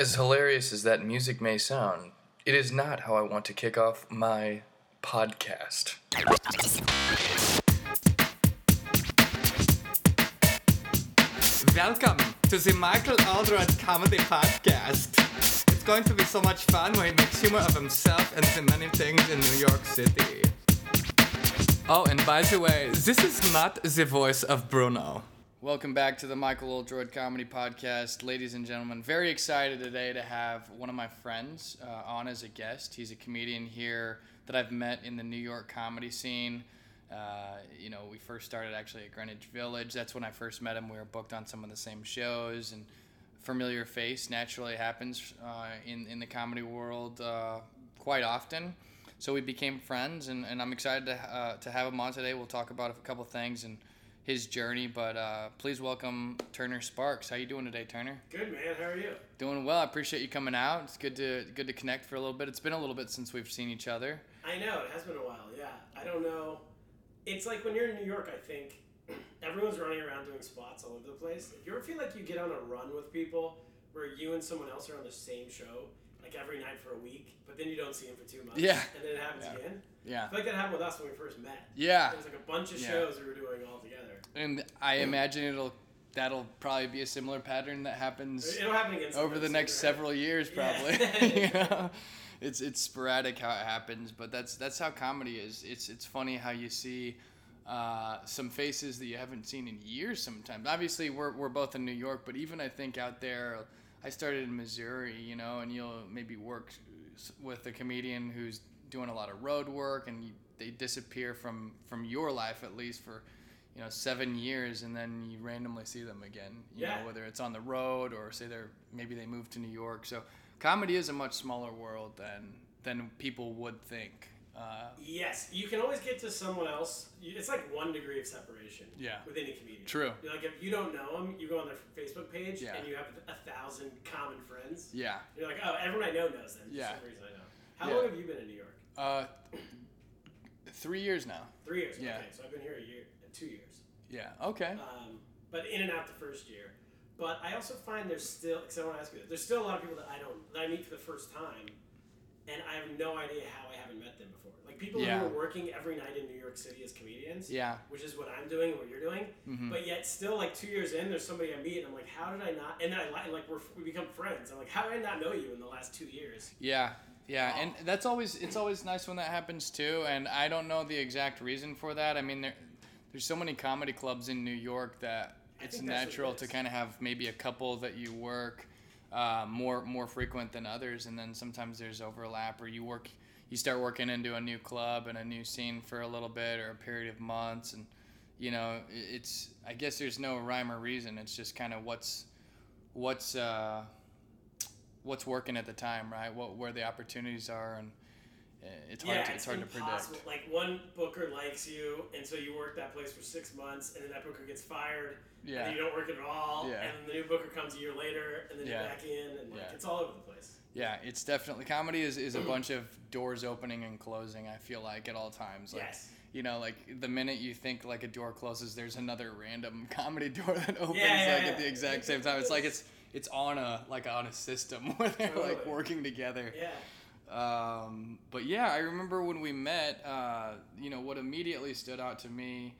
As hilarious as that music may sound, it is not how I want to kick off my podcast. Welcome to the Michael Aldrin Comedy Podcast. It's going to be so much fun where he makes humor of himself and the many things in New York City. Oh, and by the way, this is not the voice of Bruno. Welcome back to the Michael Oldroyd Comedy Podcast. Ladies and gentlemen, very excited today to have one of my friends on as a guest. He's a comedian here that I've met in the New York comedy scene. We first started actually at Greenwich Village. That's when I first met him. We were booked on some of the same shows, and familiar face naturally happens in the comedy world quite often. So we became friends, and I'm excited to have him on today. We'll talk about a couple things and his journey, but please welcome Turner Sparks. How you doing today, Turner? Good, man. How are you? Doing well. I appreciate you coming out. It's good to connect for a little bit. It's been a little bit since we've seen each other. I know. It has been a while, yeah. I don't know. It's like when you're in New York, I think, everyone's running around doing spots all over the place. If you ever feel like you get on a run with people where you and someone else are on the same show, like every night for a week, but then you don't see him for 2 months. Yeah. And then it happens again. Yeah. I feel like that happened with us when we first met. Yeah. It was like a bunch of shows we were doing all together. And I imagine that'll probably be a similar pattern that happens. It'll happen again over the next several years, probably. Yeah. You know? It's sporadic how it happens, but that's how comedy is. It's funny how you see some faces that you haven't seen in years sometimes. Obviously, we're both in New York, but even I think out there. I started in Missouri, you know, and you'll maybe work with a comedian who's doing a lot of road work, and they disappear from your life at least for, 7 years, and then you randomly see them again, you know, whether it's on the road or say maybe they moved to New York. So comedy is a much smaller world than people would think. Yes, you can always get to someone else. It's like 1 degree of separation with any comedian. True. You're like, if you don't know them, you go on their Facebook page and you have 1,000 common friends. Yeah. You're like, oh, everyone I know knows them. Yeah. For some reason I know. How long have you been in New York? 3 years now. 3 years. Yeah. Okay, so I've been here a year, 2 years. Yeah. Okay. But in and out the first year. But I also find there's still a lot of people that I meet for the first time. And I have no idea how I haven't met them before. Like people who are working every night in New York City as comedians, which is what I'm doing, what you're doing. Mm-hmm. But yet still, like 2 years in, there's somebody I meet, and I'm like, how did I not? And we become friends. I'm like, how did I not know you in the last 2 years? Yeah, yeah, wow. And it's always nice when that happens too. And I don't know the exact reason for that. I mean, there's so many comedy clubs in New York that it's natural to kind of have maybe a couple that you work. More frequent than others, and then sometimes there's overlap, or you start working into a new club and a new scene for a little bit or a period of months, and it's I guess there's no rhyme or reason. It's just kind of what's working at the time, right? Where the opportunities are, and it's hard to predict. Like one booker likes you, and so you work that place for 6 months, and then that booker gets fired. Yeah. And you don't work it at all, and then the new booker comes a year later, and then you're back in, and it's all over the place. Yeah, it's definitely comedy is a bunch of doors opening and closing. I feel like at all times. Like, yes. The minute you think like a door closes, there's another random comedy door that opens at the exact same time. It's like it's on a system where they're like working together. Yeah. But I remember when we met. What immediately stood out to me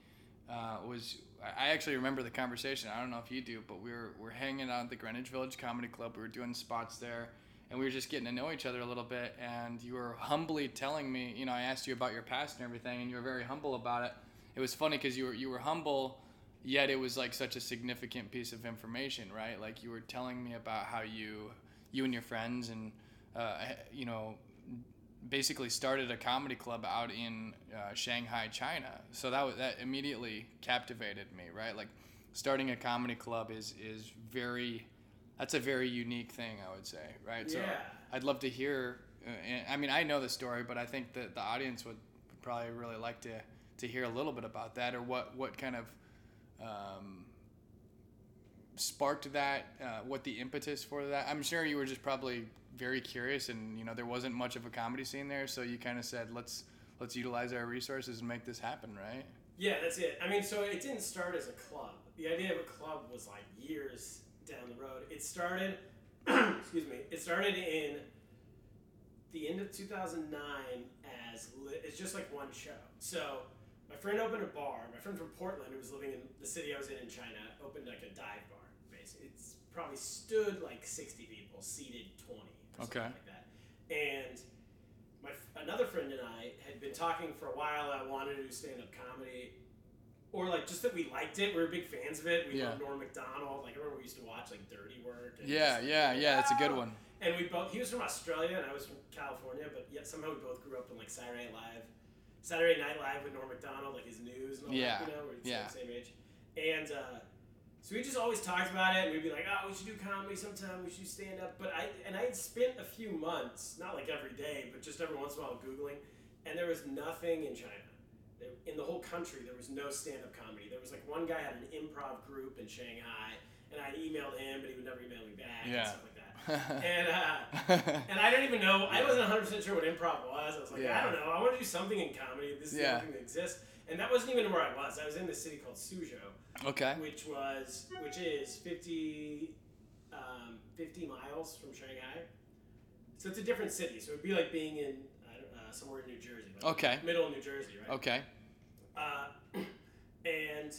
was. I actually remember the conversation. I don't know if you do, but we're hanging out at the Greenwich Village Comedy Club. We were doing spots there, and we were just getting to know each other a little bit. And you were humbly telling me, I asked you about your past and everything, and you were very humble about it. It was funny because you were humble, yet it was like such a significant piece of information, right? Like you were telling me about how you and your friends and basically started a comedy club out in Shanghai, China. So that immediately captivated me, right? Like starting a comedy club is a very unique thing, I would say, right? Yeah. So I'd love to hear, I know the story, but I think that the audience would probably really like to hear a little bit about that, or what kind of sparked that, what the impetus for that. I'm sure you were just probably very curious, and there wasn't much of a comedy scene there, so you kind of said let's utilize our resources and make this happen, right? Yeah, that's it. So it didn't start as a club. The idea of a club was like years down the road. It started excuse me, it started in the end of 2009 as it's just like one show. So my friend opened a bar. My friend from Portland, who was living in the city I was in China, opened like a dive bar. Basically, it's probably stood like 60 people, seated 20 or something like that. And another friend and I had been talking for a while. I wanted to do stand-up comedy, or like just that we liked it. We were big fans of it. We loved Norm Macdonald. Like I remember we used to watch like Dirty Work. And that's a good one. And we both, he was from Australia and I was from California, but yet somehow we both grew up in like Saturday Night Live with Norm Macdonald, like his news and all that, you know, we're the same age. And so we just always talked about it, and we'd be like, oh, we should do comedy sometime, we should stand up. But I had spent a few months, not like every day, but just every once in a while Googling, and there was nothing in China. In the whole country, there was no stand-up comedy. There was like one guy had an improv group in Shanghai, and I emailed him, but he would never email me back and stuff like that. And I didn't even know, I wasn't 100% sure what improv was. I was like, I don't know, I want to do something in comedy. This is the only thing that exists. And that wasn't even where I was. I was in this city called Suzhou, which is 50 miles from Shanghai. So it's a different city. So it'd be like being in somewhere in New Jersey. Like middle of New Jersey, right? And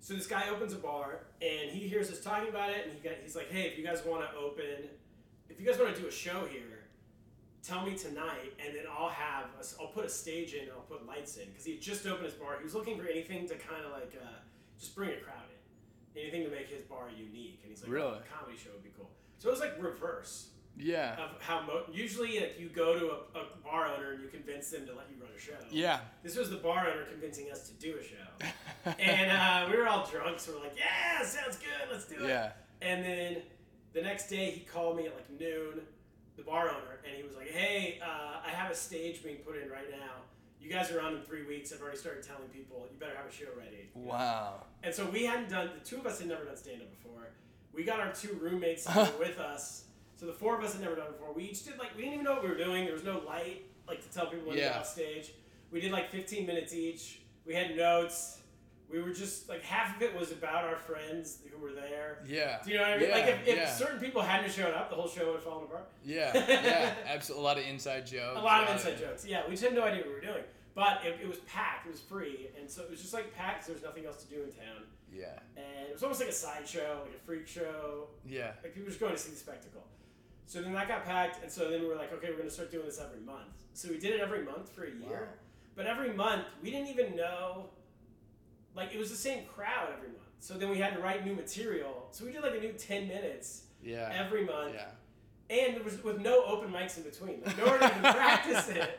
so this guy opens a bar, and he hears us talking about it, and he's like, hey, if you guys want to do a show here, tell me tonight, and then I'll put a stage in, and I'll put lights in, because he had just opened his bar. He was looking for anything to kind of like, just bring a crowd in, anything to make his bar unique, and he's like, really? A comedy show would be cool. So it was like reverse. Yeah. Of how usually like you go to a bar owner and you convince them to let you run a show. Yeah. This was the bar owner convincing us to do a show, and we were all drunk, so we're like, "Yeah, sounds good, let's do it." Yeah. And then the next day he called me at like noon, the bar owner, and he was like, "Hey, I have a stage being put in right now. You guys are on in 3 weeks. I've already started telling people you better have a show ready." You know? Wow. And so the two of us had never done stand up before. We got our two roommates who were with us. So the four of us had never done it before. We each did we didn't even know what we were doing. There was no light, to tell people when to get off stage. We did 15 minutes each. We had notes. We were just, half of it was about our friends who were there. Yeah. Do you know what I mean? If certain people hadn't shown up, the whole show would have fallen apart. Yeah, yeah, absolutely. A lot of inside jokes. Yeah, we just had no idea what we were doing. But it was packed. It was free. And so it was just, packed because there was nothing else to do in town. Yeah. And it was almost like a sideshow, a freak show. Yeah. People were just going to see the spectacle. So then that got packed, and so then we were like, okay, we're going to start doing this every month. So we did it every month for a year. Wow. But every month, we didn't even know, it was the same crowd every month. So then we had to write new material. So we did a new 10 minutes every month. Yeah. And it was with no open mics in between. No one even practiced it.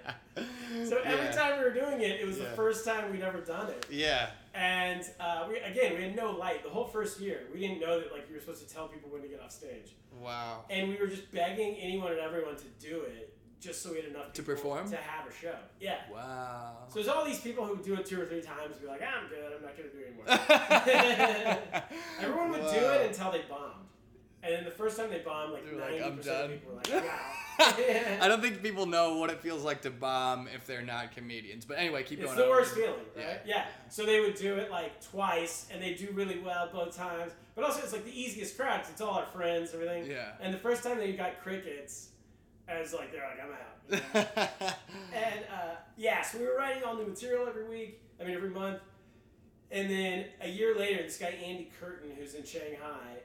So every time we were doing it, it was the first time we'd ever done it. Yeah. And we had no light the whole first year. We didn't know that you were supposed to tell people when to get off stage. Wow. And we were just begging anyone and everyone to do it, just so we had enough to perform, to have a show. Yeah. Wow. So there's all these people who would do it two or three times and be like, I'm good, I'm not gonna do it anymore. Everyone would do it until they bombed. And then the first time they bombed, 90% of people were like, wow. I don't think people know what it feels like to bomb if they're not comedians. But anyway, keep going. It's the worst feeling, right? Yeah. So they would do it twice, and they do really well both times. But also, it's the easiest crowd because it's all our friends, everything. Yeah. And the first time they got crickets, I was like, they're like, I'm out. You know? And so we were writing all new material every month. And then a year later, this guy Andy Curtin, who's in Shanghai,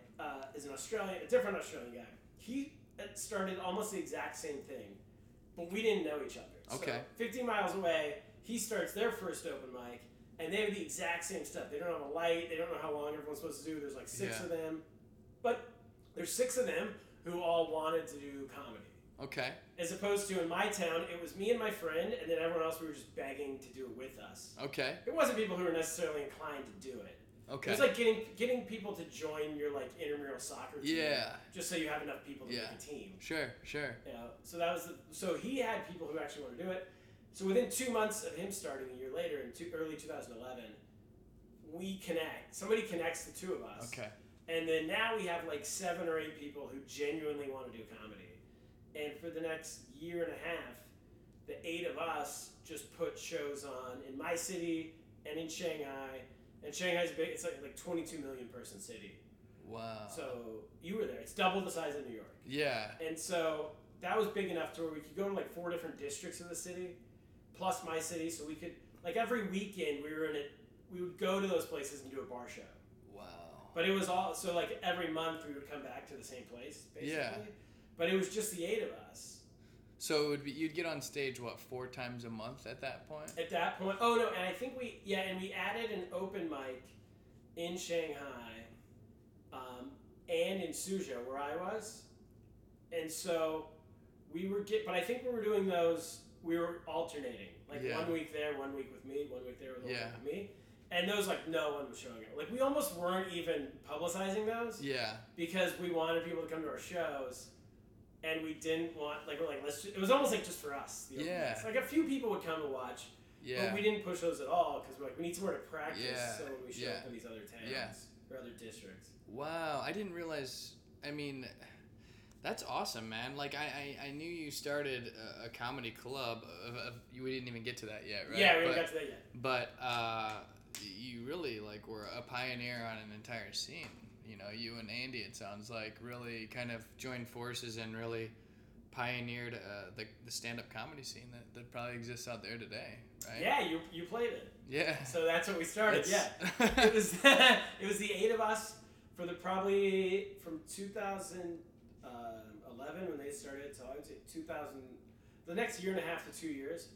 is a different Australian guy. He started almost the exact same thing, but we didn't know each other. Okay. So 15 miles away, he starts their first open mic, and they have the exact same stuff. They don't have a light. They don't know how long everyone's supposed to do. There's six of them, but there's six of them who all wanted to do comedy. Okay. As opposed to in my town, it was me and my friend, and then everyone else we were just begging to do it with us. Okay. It wasn't people who were necessarily inclined to do it. Okay. It was getting people to join your intramural soccer team. Yeah. Just so you have enough people to make a team. Sure. Yeah. You know? So that was so he had people who actually wanted to do it. So within 2 months of him starting, a year later in early 2011, we connect. Somebody connects the two of us. Okay. And then now we have 7 or 8 people who genuinely want to do comedy. And for the next year and a half, the 8 of us just put shows on in my city and in Shanghai. And Shanghai's big. It's 22 million person city. Wow. So you were there. It's double the size of New York. Yeah. And so that was big enough to where we could go to like 4 different districts of the city, plus my city. So we could, like every weekend we were in it, we would go to those places and do a bar show. Wow. But it was all, so like every month we would come back to the same place, basically. Yeah. But it was just the 8 of us. So it would be, you'd get on stage, what, 4 times a month at that point? At that point. Oh, no, and I think we, yeah, and we added an open mic in Shanghai and in Suzhou, where I was. And so we were, but I think we were doing those, we were alternating. Like 1 week there, 1 week with me, 1 week there with, yeah. with me. And those, like, no one was showing up. Like, we almost weren't even publicizing those. Yeah. Because we wanted people to come to our shows. And we didn't want, like, we're like, let's just, it was almost like just for us. Yeah. Like, a few people would come to watch. Yeah. But we didn't push those at all because we're like, we need somewhere to practice so when we show up in these other towns or other districts. Wow. I didn't realize, I mean, that's awesome, man. Like, I knew you started a comedy club. We didn't even get to that yet, right? Yeah, we haven't got to that yet. But you really, like, were a pioneer on an entire scene. You know, you and Andy, it sounds like, really kind of joined forces and really pioneered the stand-up comedy scene that probably exists out there today, right? Yeah, you played it. Yeah. So that's what we started, It was it was the 8 of us for the probably from 2011 when they started to, I would say, the next 1.5 to 2 years.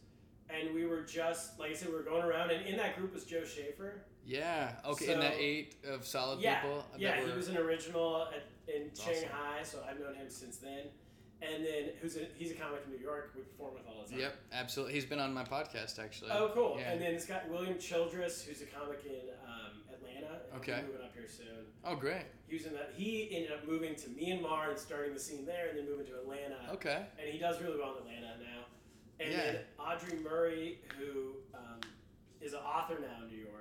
And we were just, like I said, we were going around, and in that group was Joe Schaefer. Yeah, okay, so, in that 8 of solid people? Yeah, he was an original in Shanghai, awesome. So I've known him since then. And then he's a comic from New York, we perform with all the time. Yep, absolutely. He's been on my podcast, actually. Oh, cool. Yeah. And then it's got William Childress, who's a comic in Atlanta. And okay. He's moving up here soon. Oh, great. He was in that. He ended up moving to Myanmar and starting the scene there, and then moving to Atlanta. Okay. And he does really well in Atlanta now. And then Audrey Murray, who is an author now in New York,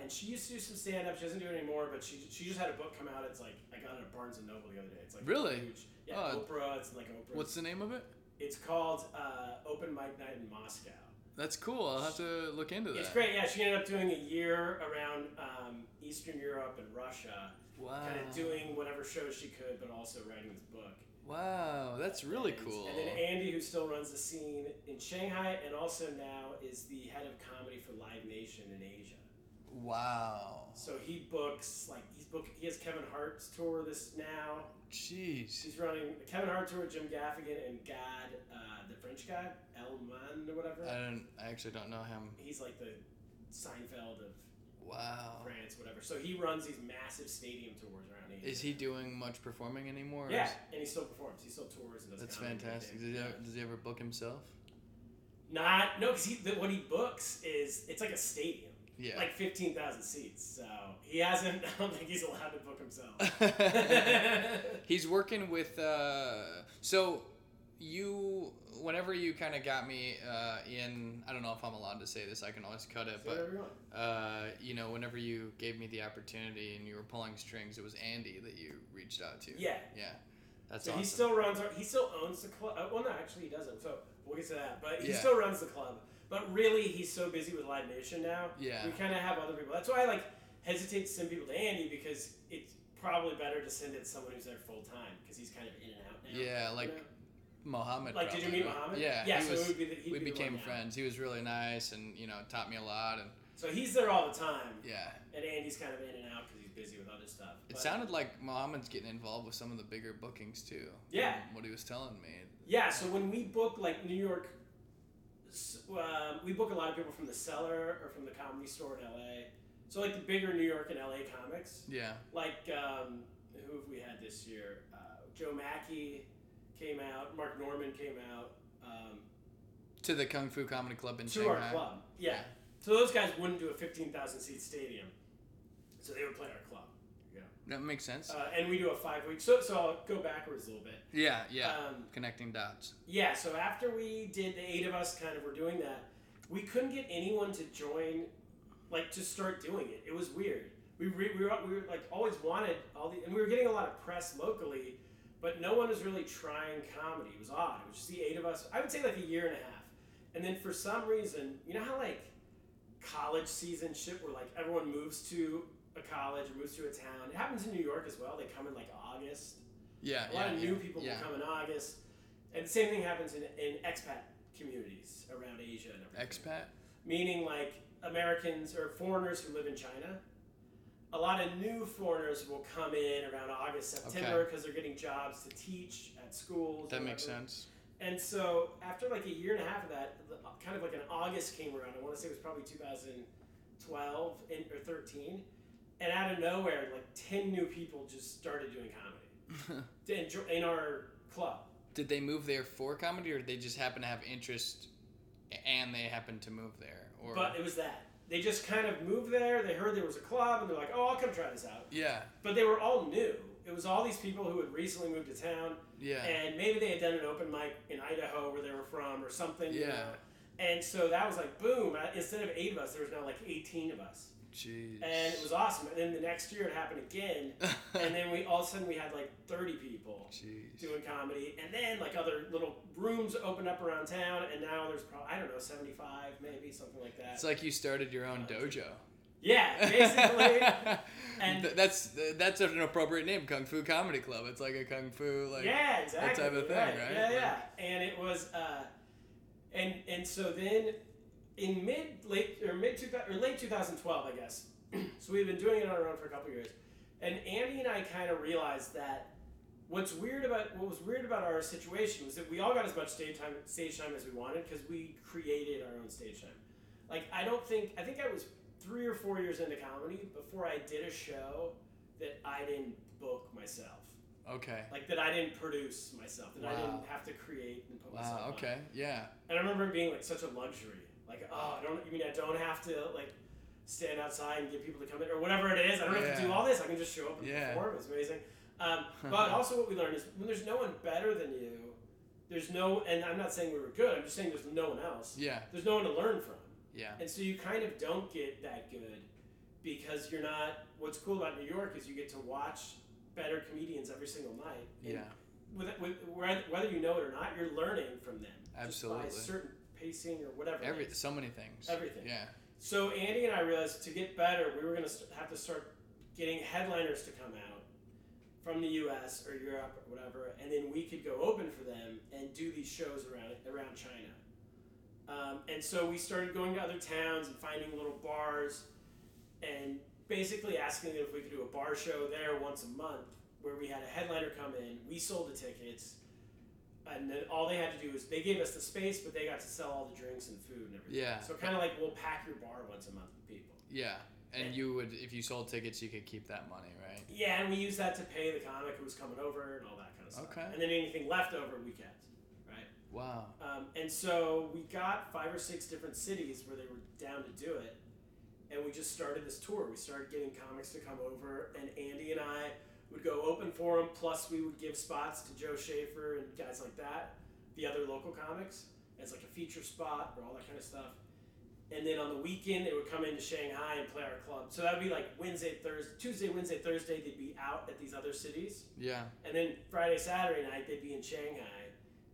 and she used to do some stand-up. She doesn't do it anymore, but she just had a book come out. It's like, I got it at Barnes & Noble the other day. It's like really huge. Yeah, Oprah. It's like Oprah. What's the name of it? It's called Open Mic Night in Moscow. That's cool. I'll have to look into that. It's great. Yeah, she ended up doing a year around Eastern Europe and Russia. Wow. Kind of doing whatever shows she could, but also writing this book. Wow, that's really cool. And then Andy, who still runs the scene in Shanghai and also now is the head of comedy for Live Nation in Asia. Wow. So he books, like, he has Kevin Hart's tour this now. Jeez. He's running the Kevin Hart tour with Jim Gaffigan and God, the French guy, Elman or whatever. I actually don't know him. He's like the Seinfeld of... Wow. France, whatever. So he runs these massive stadium tours around Asia. Is he doing much performing anymore? Yeah, and he still performs. He still tours and does. That's fantastic. Does he ever book himself? No, because what he books is, it's like a stadium. Yeah. Like 15,000 seats. So he hasn't, I don't think he's allowed to book himself. He's working with, whenever you kind of got me in, I don't know if I'm allowed to say this, I can always cut it, but, you know, whenever you gave me the opportunity and you were pulling strings, it was Andy that you reached out to. Yeah. Yeah. That's awesome. He still owns the club. Well, no, actually he doesn't, so we'll get to that, but he still runs the club. But really, he's so busy with Live Nation now. Yeah. We kind of have other people. That's why I, like, hesitate to send people to Andy, because it's probably better to send it to someone who's there full time, because he's kind of in and out now. Yeah, like... You know? Mohammed. Like, probably. Did you meet Mohammed? Yeah. Yeah, so we became friends. He was really nice and, you know, taught me a lot. And so he's there all the time. Yeah. And Andy's kind of in and out because he's busy with other stuff. But it sounded like Mohammed's getting involved with some of the bigger bookings, too. Yeah. What he was telling me. Yeah, so when we book, like, New York, we book a lot of people from the Cellar or from the Comedy Store in L.A. So, like, the bigger New York and L.A. comics. Yeah. Like, who have we had this year? Joe Mackey came out, Mark Norman came out. To the Kung Fu Comedy Club in Shanghai. To our club, yeah. So those guys wouldn't do a 15,000-seat stadium, so they would play our club. Yeah. That makes sense. And we do a 5-week, so I'll go backwards a little bit. Yeah, yeah, connecting dots. Yeah, so after we did, the 8 of us kind of were doing that, we couldn't get anyone to join, like, to start doing it. It was weird. We were like, always wanted all the, and we were getting a lot of press locally, but no one was really trying comedy. It was odd. It was just the 8 of us. I would say like a 1.5 years. And then for some reason, you know how like college season shit where like everyone moves to a college or moves to a town. It happens in New York as well. They come in like August. Yeah. A lot of new people will come in August. And the same thing happens in expat communities around Asia and everything. Expat? Meaning like Americans or foreigners who live in China. A lot of new foreigners will come in around August, September because they're getting jobs to teach at schools. That makes sense. And so after like a year and a half of that, kind of like an August came around. I want to say it was probably 2012 or 13. And out of nowhere, like 10 new people just started doing comedy in our club. Did they move there for comedy, or did they just happen to have interest and they happened to move there? Or? But it was that. They just kind of moved there. They heard there was a club, and they're like, oh, I'll come try this out. Yeah. But they were all new. It was all these people who had recently moved to town. Yeah. And maybe they had done an open mic in Idaho where they were from or something. Yeah. You know? And so that was like, boom. Instead of 8 of us, there was now like 18 of us. Jeez. And it was awesome. And then the next year it happened again. And then all of a sudden we had like 30 people doing comedy. And then like other little rooms opened up around town. And now there's probably, 75 maybe, something like that. It's like you started your own dojo. Yeah, basically. And that's an appropriate name, Kung Fu Comedy Club. It's like a Kung Fu, like, yeah, exactly, that type of thing, right? Yeah, yeah. And it was, and so then in late 2012, I guess. So we've been doing it on our own for a couple years, and Andy and I kind of realized that what was weird about our situation was that we all got as much stage time as we wanted because we created our own stage time. Like I think I was 3 or 4 years into comedy before I did a show that I didn't book myself. Okay. Like that I didn't produce myself, that I didn't have to create and put myself on. Wow, okay, yeah. And I remember it being like such a luxury. Like, I don't have to like stand outside and get people to come in or whatever it is. I don't have to do all this. I can just show up and perform. It's amazing. But also what we learned is when there's no one better than you, and I'm not saying we were good, I'm just saying there's no one else. Yeah. There's no one to learn from. Yeah. And so you kind of don't get that good because you're not... What's cool about New York is you get to watch better comedians every single night. And whether you know it or not, you're learning from them. Absolutely. Just by a certain pacing or whatever. So many things. Everything. Yeah. So Andy and I realized to get better, we were going to have to start getting headliners to come out from the U.S. or Europe or whatever, and then we could go open for them and do these shows around China. And so we started going to other towns and finding little bars and basically asking them if we could do a bar show there once a month where we had a headliner come in, we sold the tickets, and then all they had to do was they gave us the space, but they got to sell all the drinks and food and everything. Yeah. So kind of like we'll pack your bar once a month with people. Yeah. And you would, if you sold tickets, you could keep that money, right? Yeah, and we used that to pay the comic who was coming over and all that kind of stuff. Okay. And then anything left over, we kept. Right. Wow. And so we got 5 or 6 different cities where they were down to do it, and we just started this tour. We started getting comics to come over, and Andy and I would go open for them, plus we would give spots to Joe Schaefer and guys like that, the other local comics, as like a feature spot or all that kind of stuff. And then on the weekend, they would come into Shanghai and play our club. So that would be like Tuesday, Wednesday, Thursday, they'd be out at these other cities. Yeah. And then Friday, Saturday night, they'd be in Shanghai.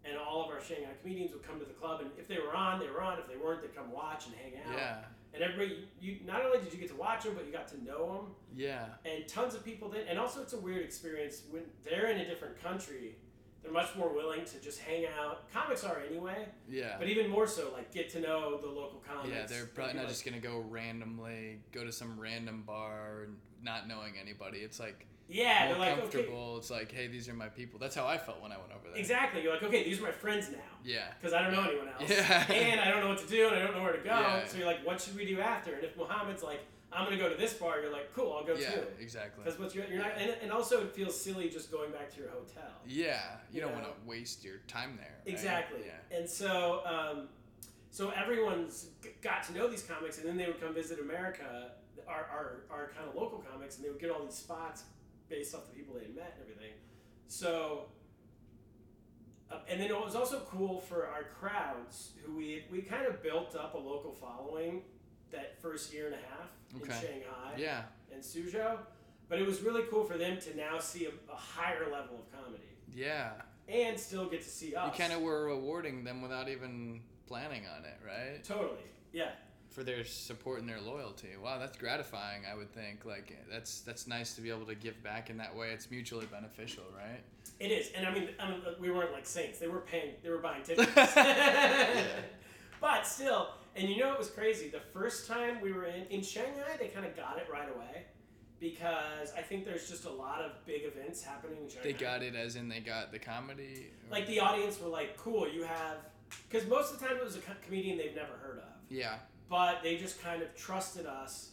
And all of our Shanghai comedians would come to the club, and if they were on, they were on. If they weren't, they'd come watch and hang out. Yeah. And everybody, not only did you get to watch them, but you got to know them. Yeah. And tons of people did. And also it's a weird experience. When they're in a different country, they're much more willing to just hang out. Comics are anyway. Yeah. But even more so, like, get to know the local comics. Yeah, they're probably not like, just going to go to some random bar, not knowing anybody. It's like... Yeah, they're like, comfortable. Okay. It's like, hey, these are my people. That's how I felt when I went over there. Exactly. You're like, okay, these are my friends now. Yeah. Because I don't know anyone else. Yeah. And I don't know what to do, and I don't know where to go. Yeah. So you're like, what should we do after? And if Mohammed's like, I'm going to go to this bar, you're like, cool, I'll go too. Yeah, exactly. Because you're not, and also it feels silly just going back to your hotel. Yeah. You don't want to waste your time there. Right? Exactly. Yeah. And so, so everyone's got to know these comics, and then they would come visit America, our kind of local comics, and they would get all these spots based off the people they had met and everything. So, and then it was also cool for our crowds who we kind of built up a local following that first year and a half in Shanghai and Suzhou. But it was really cool for them to now see a higher level of comedy. Yeah. And still get to see us. You kind of were rewarding them without even planning on it, right? Totally. Yeah. for their support and their loyalty. Wow, that's gratifying, I would think. Like, that's nice to be able to give back in that way. It's mutually beneficial, right? It is. And I mean we weren't like saints. They were buying tickets. Yeah. But still, and you know it was crazy? The first time we were in Shanghai, they kind of got it right away. Because I think there's just a lot of big events happening in China. They got it as in they got the comedy? Like, the audience were like, cool, you have... Because most of the time it was a comedian they've never heard of. Yeah. But they just kind of trusted us.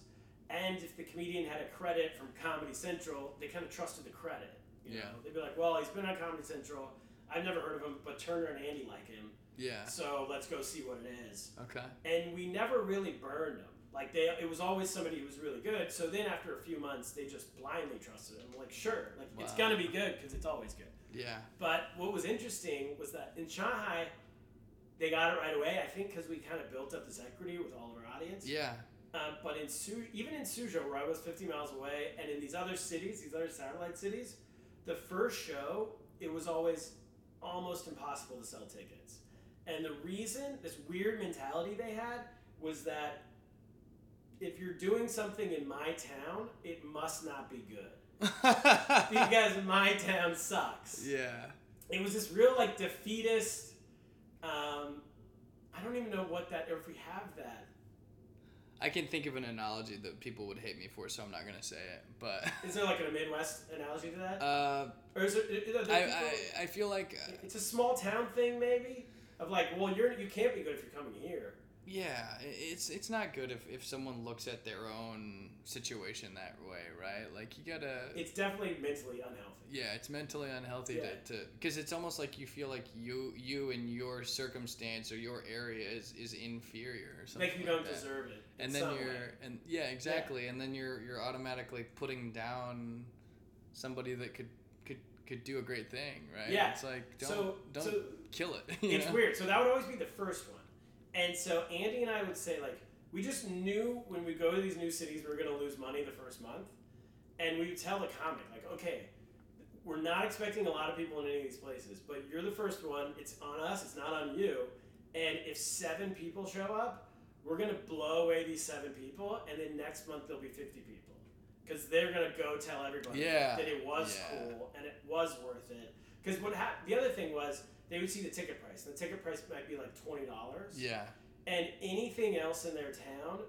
And if the comedian had a credit from Comedy Central, they kind of trusted the credit. You know? Yeah. They'd be like, well, he's been on Comedy Central. I've never heard of him, but Turner and Andy like him. Yeah. So let's go see what it is. Okay. And we never really burned him. Like, it was always somebody who was really good. So then after a few months, they just blindly trusted him. Like, sure, like, wow. It's going to be good because it's always good. Yeah. But what was interesting was that in Shanghai, they got it right away, I think, because we kind of built up this equity with all of our audience. Yeah. But in even in Suzhou, where I was 50 miles away, and in these other cities, these other satellite cities, the first show, it was always almost impossible to sell tickets. And the reason, this weird mentality they had, was that if you're doing something in my town, it must not be good. Because my town sucks. Yeah. It was this real, like, defeatist, I don't even know what that, or if we have that. I can think of an analogy that people would hate me for, so I'm not going to say it, but... Is there, like, a Midwest analogy to that? Or is there I feel like... It's a small town thing, maybe? Of, like, well, you can't be good if you're coming here. Yeah, it's not good if someone looks at their own situation that way, right? Like, you gotta... It's definitely mentally unhealthy. Yeah, it's mentally unhealthy to... Because it's almost like you feel like you and your circumstance or your area is inferior or something like you don't deserve it. And then yeah, exactly. Yeah. And then you're automatically putting down somebody that could do a great thing, right? Yeah. It's like, don't kill it. It's weird. So that would always be the first one. And so Andy and I would say, like, we just knew when we go to these new cities, we were going to lose money the first month. And we would tell the comic, like, okay, we're not expecting a lot of people in any of these places, but you're the first one. It's on us. It's not on you. And if 7 people show up, we're going to blow away these 7 people. And then next month, there'll be 50 people. Because they're going to go tell everybody that it was cool and it was worth it. Because the other thing was, they would see the ticket price. And the ticket price might be like $20. Yeah. And anything else in their town,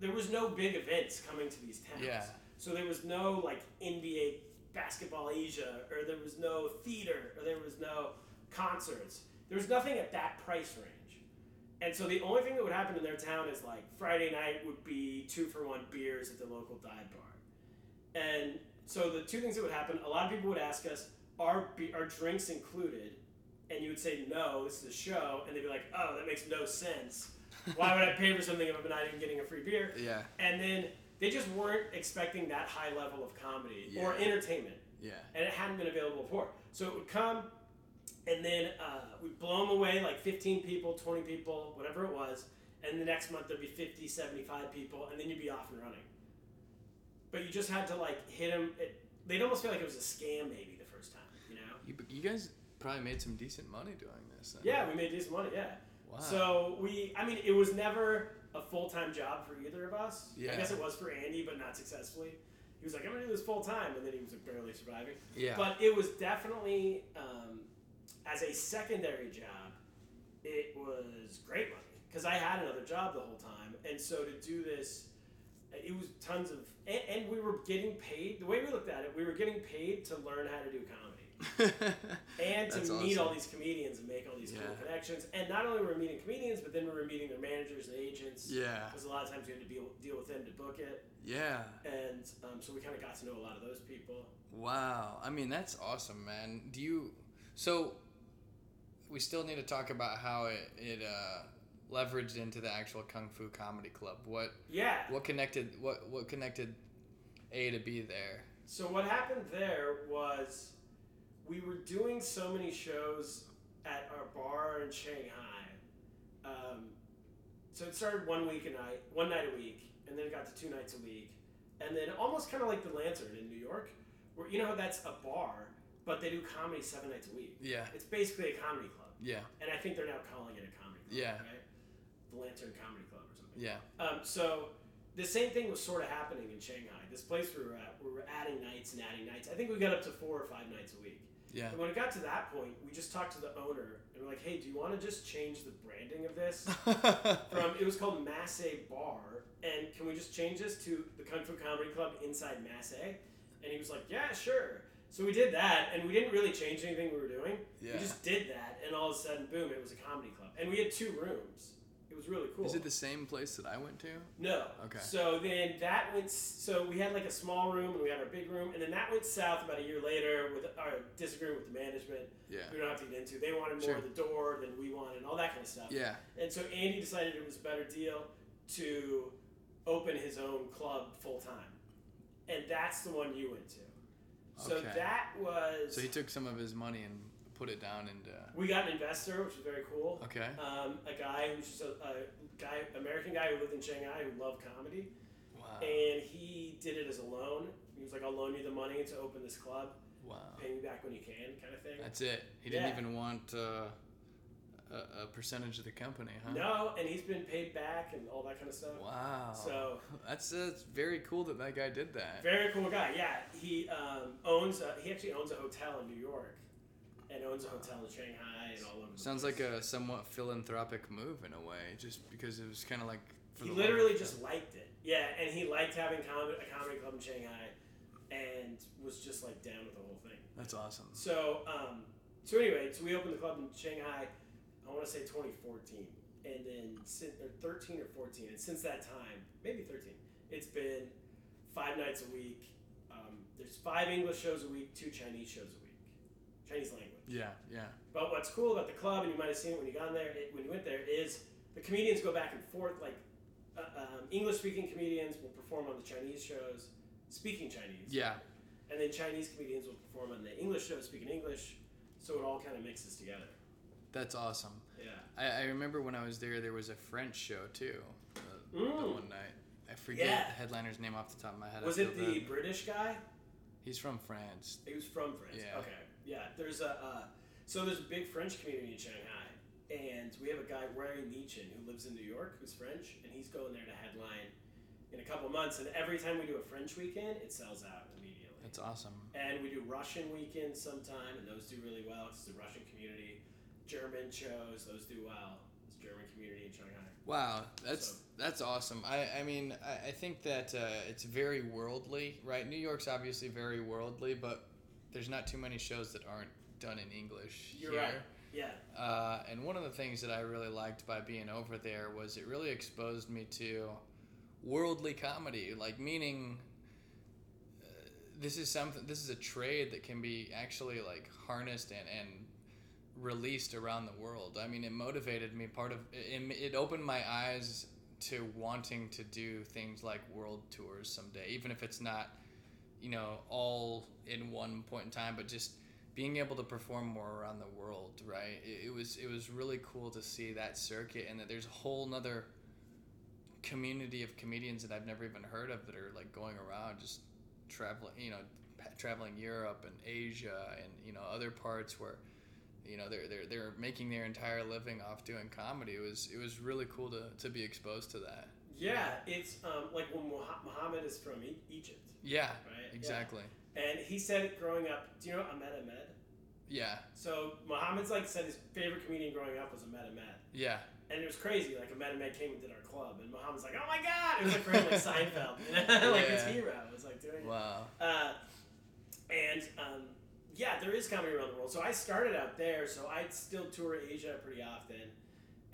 there was no big events coming to these towns. Yeah. So there was no like NBA Basketball Asia, or there was no theater, or there was no concerts. There was nothing at that price range. And so the only thing that would happen in their town is like Friday night would be 2-for-1 beers at the local dive bar. And so the two things that would happen, a lot of people would ask us, are drinks included? And you would say, no, this is a show. And they'd be like, oh, that makes no sense. Why would I pay for something if I'm not even getting a free beer? Yeah. And then they just weren't expecting that high level of comedy or entertainment. Yeah. And it hadn't been available before. So it would come, and then we'd blow them away, like 15 people, 20 people, whatever it was. And the next month there'd be 50, 75 people, and then you'd be off and running. But you just had to, like, hit them. They'd almost feel like it was a scam maybe the first time, you know? You guys... probably made some decent money doing this. Then. Yeah, we made decent money, yeah. Wow. So it was never a full-time job for either of us. Yeah. I guess it was for Andy, but not successfully. He was like, I'm going to do this full-time, and then he was like, barely surviving. Yeah. But it was definitely, as a secondary job, it was great money. Because I had another job the whole time, and so to do this, it was tons of... And we were getting paid. The way we looked at it, we were getting paid to learn how to do comedy. And to meet all these comedians and make all these cool connections. And not only were we meeting comedians, but then we were meeting their managers and agents. Yeah. Because a lot of times we had to deal with them to book it. Yeah. And so we kind of got to know a lot of those people. Wow. I mean, that's awesome, man. So we still need to talk about how it leveraged into the actual Kung Fu Comedy Club. What connected A to B there? So what happened there was... we were doing so many shows at our bar in Shanghai. So it started one night a week, and then it got to 2 nights a week. And then almost kind of like the Lantern in New York, where you know how that's a bar, but they do comedy 7 nights a week. Yeah. It's basically a comedy club. Yeah. And I think they're now calling it a comedy club, right? The Lantern Comedy Club or something. Yeah. So the same thing was sort of happening in Shanghai. This place we were at, we were adding nights and adding nights. I think we got up to 4 or 5 nights a week. Yeah. And when it got to that point, we just talked to the owner and we're like, hey, do you want to just change the branding of this? From, it was called Massey Bar, and can we just change this to the Kung Fu Comedy Club inside Massey? And he was like, yeah, sure. So we did that, and we didn't really change anything we were doing. Yeah. We just did that, and all of a sudden, boom, it was a comedy club. And we had 2 rooms. It was really cool. Is it the same place that I went to? No. Okay. So then that went, so we had like a small room, and we had our big room, and then that went south about a year later with our disagreement with the management. Yeah. We don't have to get into. They wanted more of the door than we wanted, and all that kind of stuff. Yeah. And so Andy decided it was a better deal to open his own club full time. And that's the one you went to. So that was... So he took some of his money and put it down and... We got an investor, which was very cool. Okay. A guy who's just an American guy who lived in Shanghai who loved comedy. Wow. And he did it as a loan. He was like, I'll loan you the money to open this club. Wow. Pay me back when you can, kind of thing. That's it. He didn't even want a percentage of the company, huh? No, and he's been paid back and all that kind of stuff. Wow. So that's very cool that guy did that. Very cool guy, yeah. He actually owns a hotel in New York and owns a hotel in Shanghai and all over. Sounds like a somewhat philanthropic move in a way, just because it was kind of like... He literally just liked it. Yeah, and he liked having a comedy club in Shanghai and was just like down with the whole thing. That's awesome. So, so we opened the club in Shanghai... I want to say 2014, and then 13 or 14, and since that time, maybe 13, it's been 5 nights a week. There's 5 English shows a week, 2 Chinese shows a week. Chinese language. Yeah, yeah. But what's cool about the club, and you might have seen it when you got there, when you went there, is the comedians go back and forth. Like English-speaking comedians will perform on the Chinese shows, speaking Chinese. Yeah. And then Chinese comedians will perform on the English shows, speaking English. So it all kind of mixes together. That's awesome. Yeah. I remember when I was there, there was a French show, too, the one night. I forget the headliner's name off the top of my head. Was it the British guy? He's from France. He was from France. Yeah. Okay. Yeah. There's there's a big French community in Shanghai, and we have a guy, Ray Nichin, who lives in New York, who's French, and he's going there to headline in a couple months, and every time we do a French weekend, it sells out immediately. That's awesome. And we do Russian weekends sometime, and those do really well. It's the Russian community. German shows, those do well. It's German community in Shanghai. Wow, that's awesome. I mean, I think that it's very worldly, right? New York's obviously very worldly, but there's not too many shows that aren't done in English here. You're right, yeah. And one of the things that I really liked by being over there was it really exposed me to worldly comedy, like meaning... This is a trade that can be actually like harnessed and released around the world. I mean, it motivated me. It opened my eyes to wanting to do things like world tours someday, even if it's not, you know, all in one point in time, but just being able to perform more around the world, right? It was really cool to see that circuit, and that there's a whole nother community of comedians that I've never even heard of that are like going around just traveling Europe and Asia and, you know, other parts where, you know, they're making their entire living off doing comedy. It was really cool to be exposed to that. Yeah, it's like when Mohammed is from Egypt. Yeah, right? Exactly. Yeah. And he said growing up, do you know Ahmed Ahmed? Yeah. So Mohammed's like said his favorite comedian growing up was Ahmed Ahmed. Yeah. And it was crazy. Like Ahmed Ahmed came and did our club, and Mohammed's like, oh my god! It was like for him, like Seinfeld, you know? Like his hero. It was like doing it. Wow. Yeah, there is comedy around the world. So I started out there, so I still tour Asia pretty often.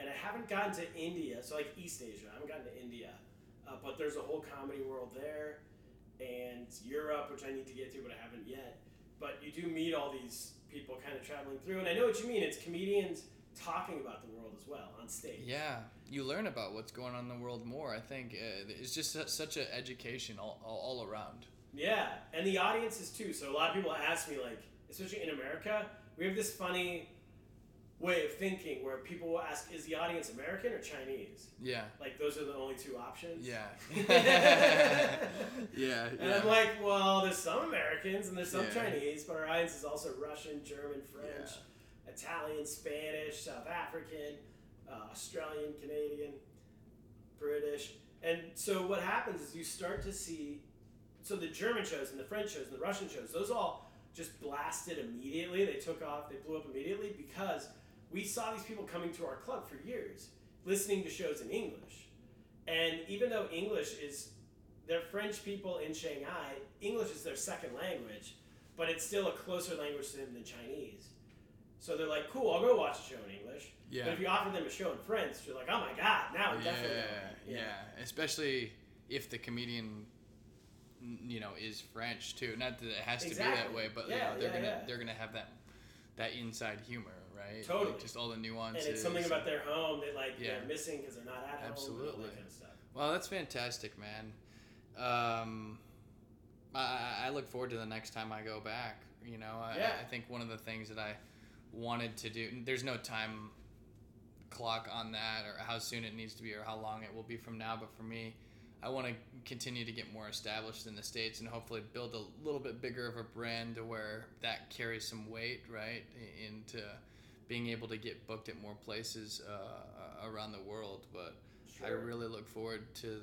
And I haven't gotten to India, so like East Asia. I haven't gotten to India. But there's a whole comedy world there. And Europe, which I need to get to, but I haven't yet. But you do meet all these people kind of traveling through. And I know what you mean. It's comedians talking about the world as well on stage. Yeah, you learn about what's going on in the world more, I think. It's just such an education all around. Yeah, and the audiences too. So a lot of people ask me, like, especially in America, we have this funny way of thinking where people will ask, is the audience American or Chinese? Yeah. Like, those are the only two options. Yeah. Yeah. And I'm like, well, there's some Americans and there's some Chinese, but our audience is also Russian, German, French, Italian, Spanish, South African, Australian, Canadian, British. And so what happens is you start to see, so the German shows and the French shows and the Russian shows, those all just blasted immediately. They took off, they blew up immediately because we saw these people coming to our club for years, listening to shows in English. And even though English is, they're French people in Shanghai, English is their second language, but it's still a closer language to them than Chinese. So they're like, cool, I'll go watch a show in English. Yeah. But if you offer them a show in French, you're like, oh my God, now we definitely know. Yeah, especially if the comedian, you know, is French too. Not that it has to be that way, but you know, they're gonna have that inside humor, right? Totally. Like just all the nuances. And it's something about their home that like they're missing because they're not at home. All that kind of stuff. Well, that's fantastic, man. I look forward to the next time I go back. You know, I think one of the things that I wanted to do, there's no time clock on that or how soon it needs to be or how long it will be from now, but for me, I want to continue to get more established in the States and hopefully build a little bit bigger of a brand to where that carries some weight, right, into being able to get booked at more places around the world. But sure. I really look forward to,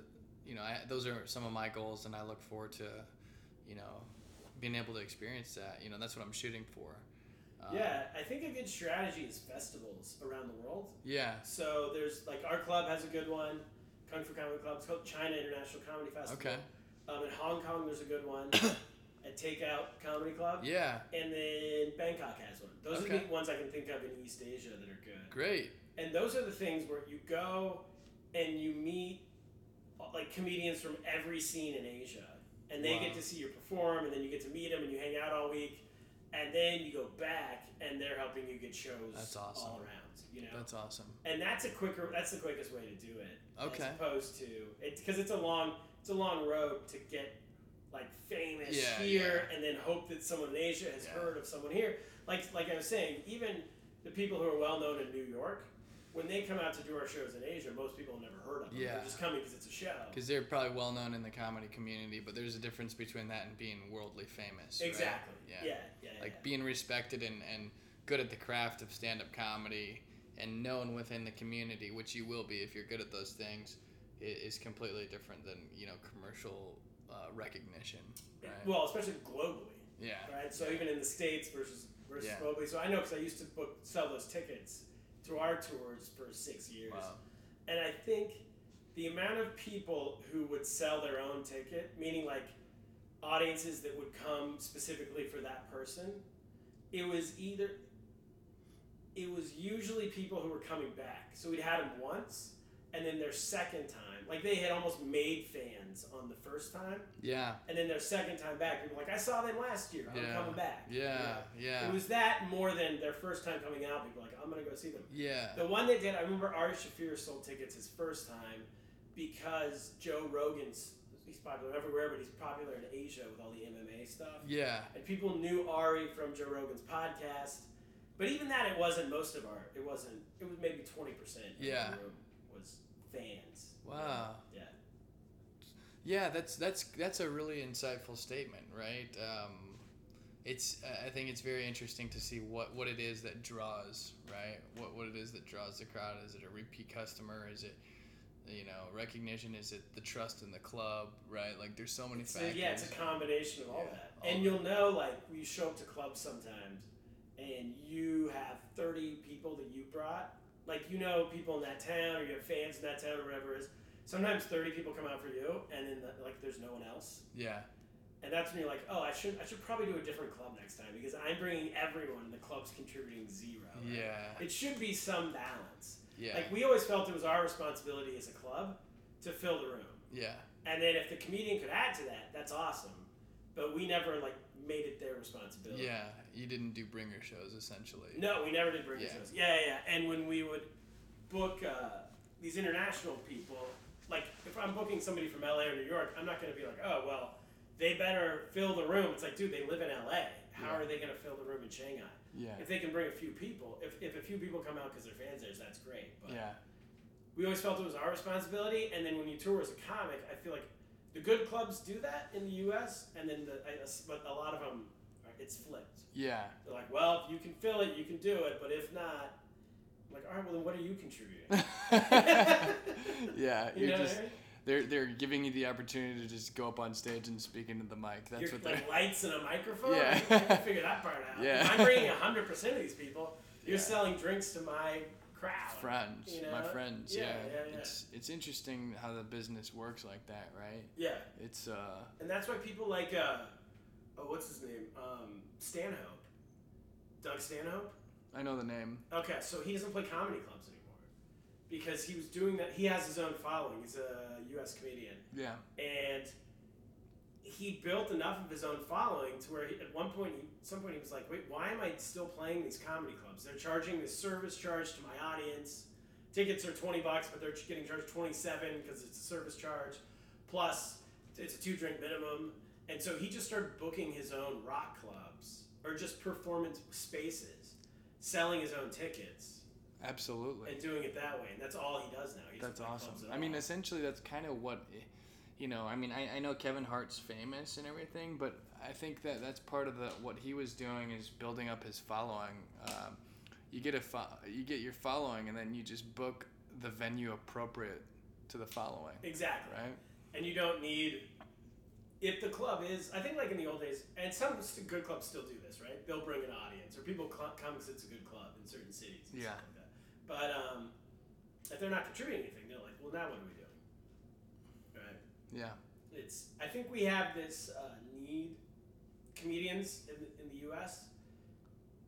you know, those are some of my goals, and I look forward to, you know, being able to experience that. You know, that's what I'm shooting for. Yeah, I think a good strategy is festivals around the world. Yeah. So there's, like, our club has a good one. Kung Fu Comedy Club. It's called China International Comedy Festival. Okay. In Hong Kong, there's a good one. At Takeout Comedy Club. Yeah. And then Bangkok has one. Those are the ones I can think of in East Asia that are good. Great. And those are the things where you go and you meet, like, comedians from every scene in Asia. And they get to see you perform, and then you get to meet them, and you hang out all week. And then you go back, and they're helping you get shows all around. You know, that's awesome. And that's the quickest way to do it. Okay. As opposed to because it's a long road to get like famous here, and then hope that someone in Asia has heard of someone here. Like I was saying, even the people who are well known in New York, when they come out to do our shows in Asia, most people have never heard of them. Yeah. They're just coming because it's a show. Because they're probably well-known in the comedy community, but there's a difference between that and being worldly famous. Exactly. Right? Yeah. Like being respected and good at the craft of stand-up comedy and known within the community, which you will be if you're good at those things, is completely different than, you know, commercial recognition. Right? Well, especially globally. Yeah. Right? So even in the States versus globally. So I know because I used to sell those tickets through our tours for 6 years. Wow. And I think the amount of people who would sell their own ticket, meaning like audiences that would come specifically for that person, it was usually people who were coming back. So we'd had them once, and then their second time, like they had almost made fans on the first time. Yeah. And then their second time back, people were like, I saw them last year. I'm coming back. Yeah, yeah. It was that more than their first time coming out. People were like, I'm going to go see them. Yeah. The one that did, I remember Ari Shafir sold tickets his first time because Joe Rogan's, he's popular everywhere, but he's popular in Asia with all the MMA stuff. Yeah. And people knew Ari from Joe Rogan's podcast. But even that, it wasn't most of our, it was maybe 20%. Yeah. Of the room was fans. Wow. Yeah, that's a really insightful statement, right? I think it's very interesting to see what it is that draws, right? What it is that draws the crowd. Is it a repeat customer? Is it, you know, recognition? Is it the trust in the club, right? Like there's so many factors. Yeah, it's a combination of all that. And you'll know, like, you show up to clubs sometimes and you have 30 people that you brought. Like, you know people in that town, or you have fans in that town, or whatever it is. Sometimes 30 people come out for you, and then, like, there's no one else. Yeah. And that's when you're like, oh, I should probably do a different club next time, because I'm bringing everyone, and the club's contributing zero. Right? Yeah. It should be some balance. Yeah. Like, we always felt it was our responsibility as a club to fill the room. Yeah. And then if the comedian could add to that, that's awesome. But we never, like, made it their responsibility. Yeah, you didn't do bringer shows, essentially. No, we never did bringer shows. Yeah. And when we would book these international people, like, if I'm booking somebody from LA or New York, I'm not going to be like, oh, well, they better fill the room. It's like, dude, they live in LA. How are they going to fill the room in Shanghai? Yeah. If they can bring a few people, if a few people come out because they're fans there, that's great. But we always felt it was our responsibility. And then when you tour as a comic, I feel like the good clubs do that in the U.S., and then but a lot of them, it's flipped. Yeah. They're like, well, if you can fill it, you can do it, but if not, like, all right, well, then what are you contributing? Yeah, you know just what I mean? They're giving you the opportunity to just go up on stage and speak into the mic. That's what like lights and a microphone. Yeah, I can figure that part out. Yeah, I'm bringing 100% of these people. You're selling drinks to my crowd, friends, you know? My friends. Yeah. It's interesting how the business works like that, right? Yeah, it's and that's why people like what's his name? Stanhope, Doug Stanhope. I know the name. Okay, so he doesn't play comedy clubs anymore. Because he was doing that. He has his own following. He's a U.S. comedian. Yeah. And he built enough of his own following to where at some point he was like, wait, why am I still playing these comedy clubs? They're charging this service charge to my audience. Tickets are $20, but they're getting charged $27 because it's a service charge. Plus, it's a 2-drink minimum. And so he just started booking his own rock clubs or just performance spaces, selling his own tickets. Absolutely. And doing it that way, and that's all he does now. That's awesome. I mean, essentially, that's kind of what, you know, I mean, I know Kevin Hart's famous and everything, but I think that that's part of what he was doing is building up his following. You get your following, and then you just book the venue appropriate to the following. Exactly. Right? And you don't need, if the club is, I think like in the old days, and some good clubs still do this, right? They'll bring an audience, or people come because it's a good club in certain cities and stuff like that. But if they're not contributing anything, they're like, well, now what are we doing? Right? Yeah. I think we have this need, comedians in the U.S.,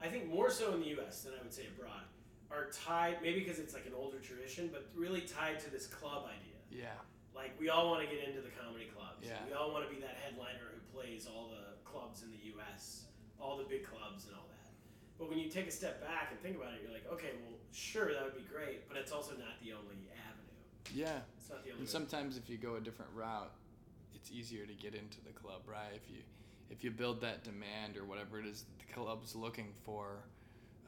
I think more so in the U.S. than I would say abroad, are tied, maybe because it's like an older tradition, but really tied to this club idea. Yeah. Like, we all want to get into the comedy clubs. Yeah. We all want to be that headliner who plays all the clubs in the U.S., all the big clubs and all that. But when you take a step back and think about it, you're like, okay, well, sure, that would be great, but it's also not the only avenue. Yeah. It's not the only. And sometimes if you go a different route, it's easier to get into the club, right? If you build that demand or whatever it is that the club's looking for,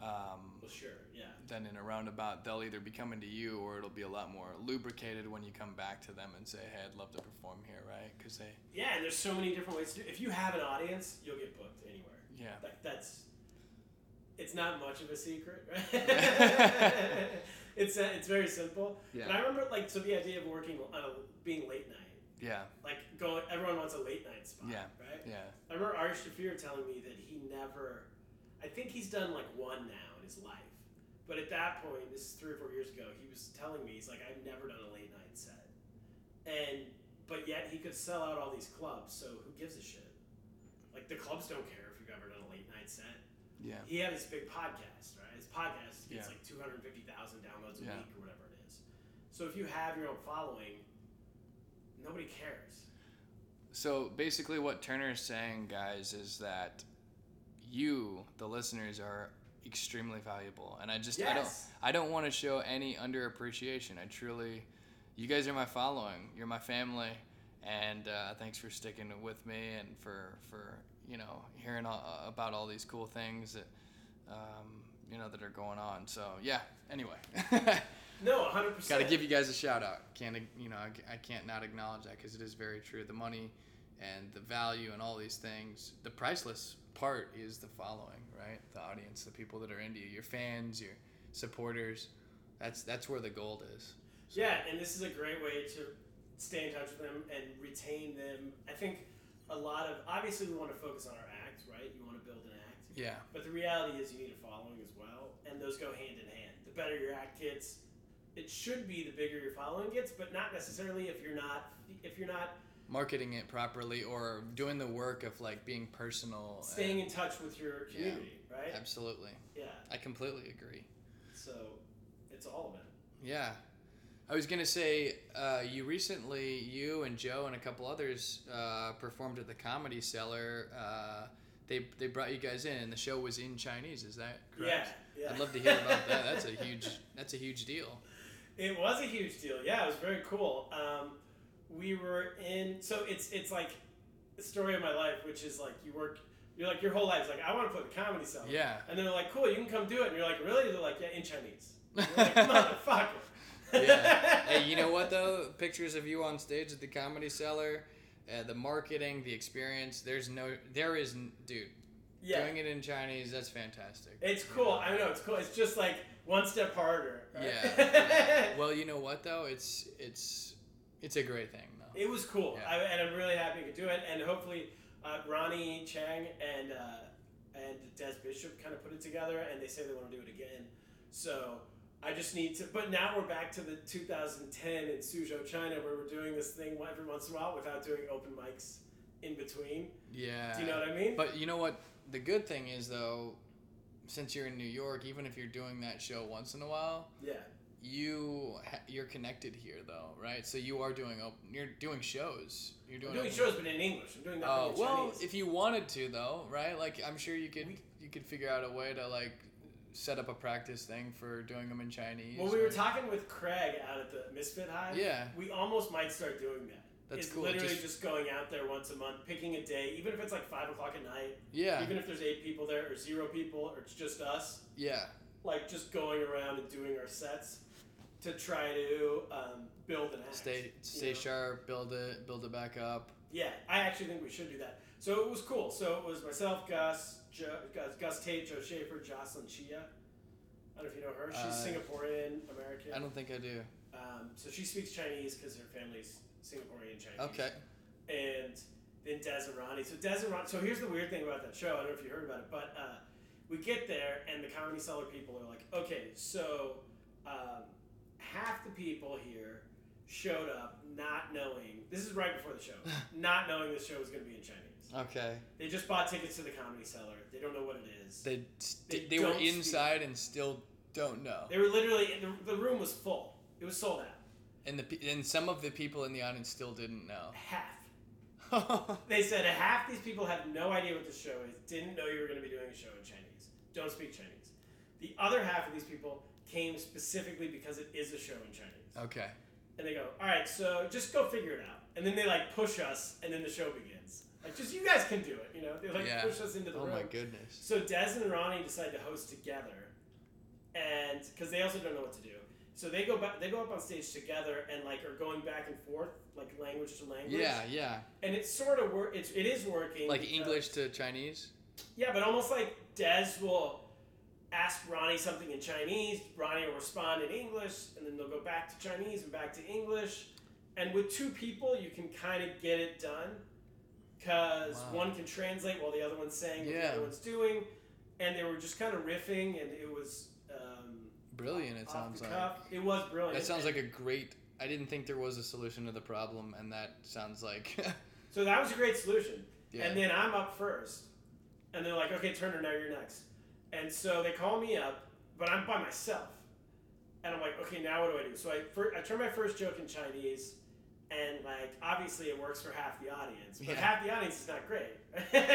well, sure, yeah. Then in a roundabout, they'll either be coming to you or it'll be a lot more lubricated when you come back to them and say, hey, I'd love to perform here, right? Cause yeah, and there's so many different ways to do it. If you have an audience, you'll get booked anywhere. Yeah. It's not much of a secret, right? It's very simple. Yeah. And I remember, like, so the idea of working on being late night. Yeah. Like, everyone wants a late night spot, yeah. Right? Yeah. I remember Ari Shafir telling me that he never, I think he's done, like, one now in his life. But at that point, this is 3 or 4 years ago, he was telling me, he's like, I've never done a late night set. But yet he could sell out all these clubs, so who gives a shit? Like, the clubs don't care if you've ever done a late night set. Yeah. He had his big podcast, right? His podcast gets like 250,000 downloads a week or whatever it is. So if you have your own following, nobody cares. So basically what Turner is saying, guys, is that you, the listeners, are extremely valuable. And I just I don't want to show any underappreciation. You guys are my following. You're my family. And thanks for sticking with me and for you know, hearing about all these cool things that, you know, that are going on. So, yeah, anyway. No, 100%. Got to give you guys a shout out. I can't not acknowledge that because it is very true. The money and the value and all these things, the priceless part is the following, right? The audience, the people that are into you, your fans, your supporters. That's where the gold is. So. Yeah, and this is a great way to stay in touch with them and retain them. I think obviously we want to focus on our act, right? You want to build an act. Yeah. But the reality is you need a following as well, and those go hand in hand. The better your act gets, it should be the bigger your following gets, but not necessarily if you're not marketing it properly or doing the work of like being personal, staying in touch with your community, right? Absolutely. Yeah. I completely agree. So it's all of it. Yeah. I was going to say, you and Joe and a couple others performed at the Comedy Cellar. They brought you guys in, and the show was in Chinese. Is that correct? Yeah. I'd love to hear about that. That's a huge deal. It was a huge deal. Yeah, it was very cool. We were in... So it's like the story of my life, which is like you're like your whole life's like, I want to play the Comedy Cellar. Yeah. And they're like, cool, you can come do it. And you're like, really? They're like, yeah, in Chinese. And you're like, motherfucker. Yeah. Hey, you know what though? Pictures of you on stage at the Comedy Cellar, the marketing, the experience. There is, dude. doing it in Chinese, that's fantastic. It's cool. I know, it's cool. It's just like one step harder. Right? Yeah. Well, you know what though? It's a great thing though. It was cool, yeah. And I'm really happy we could do it. And hopefully, Ronnie Chang and Des Bishop kind of put it together, and they say they want to do it again. So I just need to. But now we're back to the 2010 in Suzhou, China, where we're doing this thing every once in a while without doing open mics in between. Yeah. Do you know what I mean? But you know what? The good thing is though, since you're in New York, even if you're doing that show once in a while, yeah, you're connected here though, right? So you are doing shows. I'm doing shows, but in English. I'm doing nothing in Chinese. Well, if you wanted to though, right? Like I'm sure you could figure out a way to like set up a practice thing for doing them in Chinese. Well, we were talking with Craig out at the Misfit Hive. Yeah. We almost might start doing that. That's cool. It's literally just going out there once a month, picking a day, even if it's like 5 o'clock at night. Yeah. Even if there's 8 people there or 0 people or it's just us. Yeah. Like just going around and doing our sets to try to build an act. Stay sharp, build it back up. Yeah, I actually think we should do that. So it was cool. So it was myself, Gus Tate, Joe Schaefer, Jocelyn Chia. I don't know if you know her. She's Singaporean American. I don't think I do. So she speaks Chinese because her family's Singaporean Chinese. Okay. And then Desirani. So here's the weird thing about that show. I don't know if you heard about it, but we get there and the Comedy Cellar people are like, okay, so half the people here showed up not knowing. This is right before the show. Not knowing this show was going to be in Chinese. Okay. They just bought tickets to the Comedy Cellar. They don't know what it is. They were inside and still don't know. They were literally, the room was full. It was sold out. And some of the people in the audience still didn't know. Half. They said half these people have no idea what the show is, didn't know you were going to be doing a show in Chinese, don't speak Chinese. The other half of these people came specifically because it is a show in Chinese. Okay. And they go, all right, so just go figure it out. And then they, like, push us, and then the show begins. Like, just you guys can do it, you know? They, like, push us into the room. Oh, my goodness. So Des and Ronnie decide to host together, and because they also don't know what to do. So they go back. They go up on stage together and like are going back and forth, like language to language. Yeah, yeah. And it's sort of it is working. Like because, English to Chinese. Yeah, but almost like Des will ask Ronnie something in Chinese. Ronnie will respond in English, and then they'll go back to Chinese and back to English. And with two people, you can kind of get it done because one can translate while the other one's saying what the other one's doing. And they were just kind of riffing, and it was. Brilliant, it sounds like. It was brilliant. That sounds like a great... I didn't think there was a solution to the problem, and that sounds like... So that was a great solution. Yeah. And then I'm up first. And they're like, okay, Turner, now you're next. And so they call me up, but I'm by myself. And I'm like, okay, now what do I do? So I turn my first joke in Chinese, and like obviously it works for half the audience. But half the audience is not great.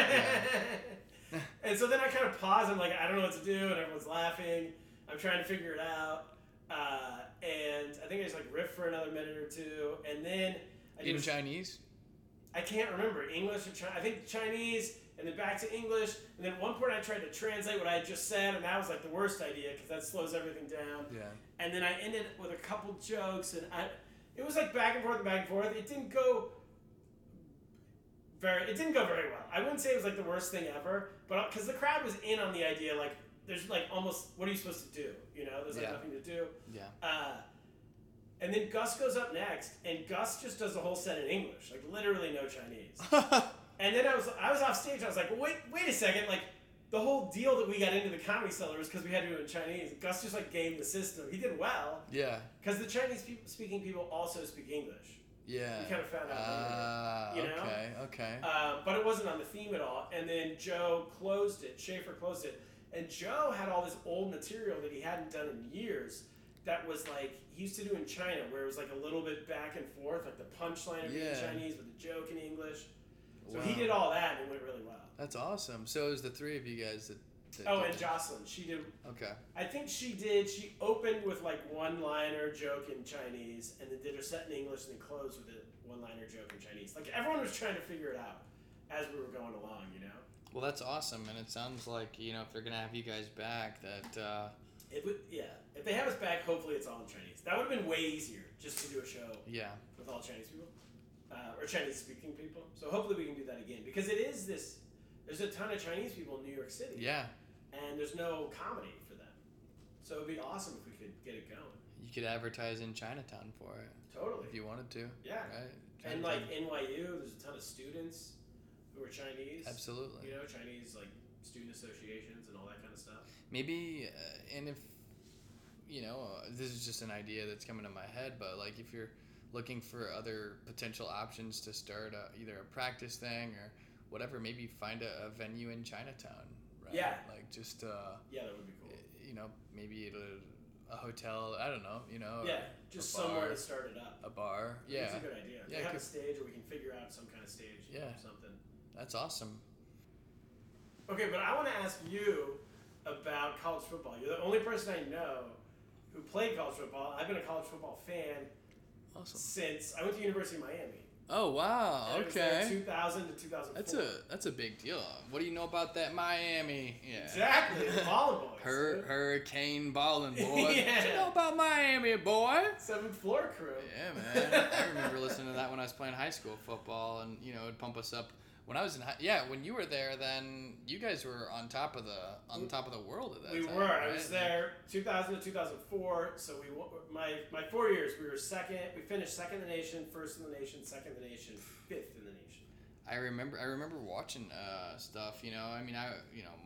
And so then I kind of pause. I'm like, I don't know what to do, and everyone's laughing. I'm trying to figure it out, and I think I just like riff for another minute or two, and then Chinese. I can't remember English or Chinese. I think Chinese, and then back to English, and then at one point I tried to translate what I had just said, and that was like the worst idea because that slows everything down. Yeah. And then I ended with a couple jokes, and it was like back and forth and back and forth. It didn't go very well. I wouldn't say it was like the worst thing ever, but because the crowd was in on the idea, like. There's like almost, what are you supposed to do? You know, there's like nothing to do. Yeah. And then Gus goes up next, and Gus just does the whole set in English, like literally no Chinese. And then I was off stage. I was like, wait a second, like the whole deal that we got into the Comedy Cellar was because we had to do it in Chinese. Gus just like gamed the system. He did well. Yeah. Because the Chinese speaking people also speak English. Yeah. We kind of found out later, you know? Okay. But it wasn't on the theme at all. And then Joe closed it. Schaefer closed it. And Joe had all this old material that he hadn't done in years that was like, he used to do in China, where it was like a little bit back and forth, like the punchline would be in Chinese with the joke in English. So he did all that, and it went really well. That's awesome. So it was the three of you guys that and Jocelyn. She did. Okay. I think she opened with like one-liner joke in Chinese, and then did her set in English, and then closed with a one-liner joke in Chinese. Like everyone was trying to figure it out as we were going along, you know? Well, that's awesome, and it sounds like, you know, if they're going to have you guys back, that... If they have us back, hopefully it's all in Chinese. That would have been way easier, just to do a show with all Chinese people, or Chinese-speaking people. So hopefully we can do that again, because it is this... There's a ton of Chinese people in New York City. Yeah. And there's no comedy for them. So it'd be awesome if we could get it going. You could advertise in Chinatown for it. Totally. If you wanted to. Yeah. Right? And like NYU, there's a ton of students who are Chinese. Absolutely. You know, Chinese like student associations and all that kind of stuff. Maybe, and if, you know, this is just an idea that's coming to my head, but like if you're looking for other potential options to start either a practice thing or whatever, maybe find a venue in Chinatown. Right? Yeah. Like just... yeah, that would be cool. You know, maybe it'll... A hotel, I don't know, you know. Yeah, just somewhere to start it up. A bar, yeah. That's a good idea. Yeah, we have a stage, or we can figure out some kind of stage or something. That's awesome. Okay, but I want to ask you about college football. You're the only person I know who played college football. I've been a college football fan since I went to University of Miami. Oh, wow, and okay. It was 2000 to 2004. That's a big deal. What do you know about that Miami? Yeah. Exactly, the Ballin' Boys. Hurricane Ballin' Boys. Yeah. What do you know about Miami, boy? Seventh floor crew. Yeah, man. I remember listening to that when I was playing high school football, and, you know, it would pump us up. When I was in when you were there, then you guys were on top of the world at that time. We were. Right? I was there 2000 to 2004. So my 4 years, we were second. We finished second in the nation, first in the nation, second in the nation, fifth in the nation. I remember watching stuff. You know, I mean,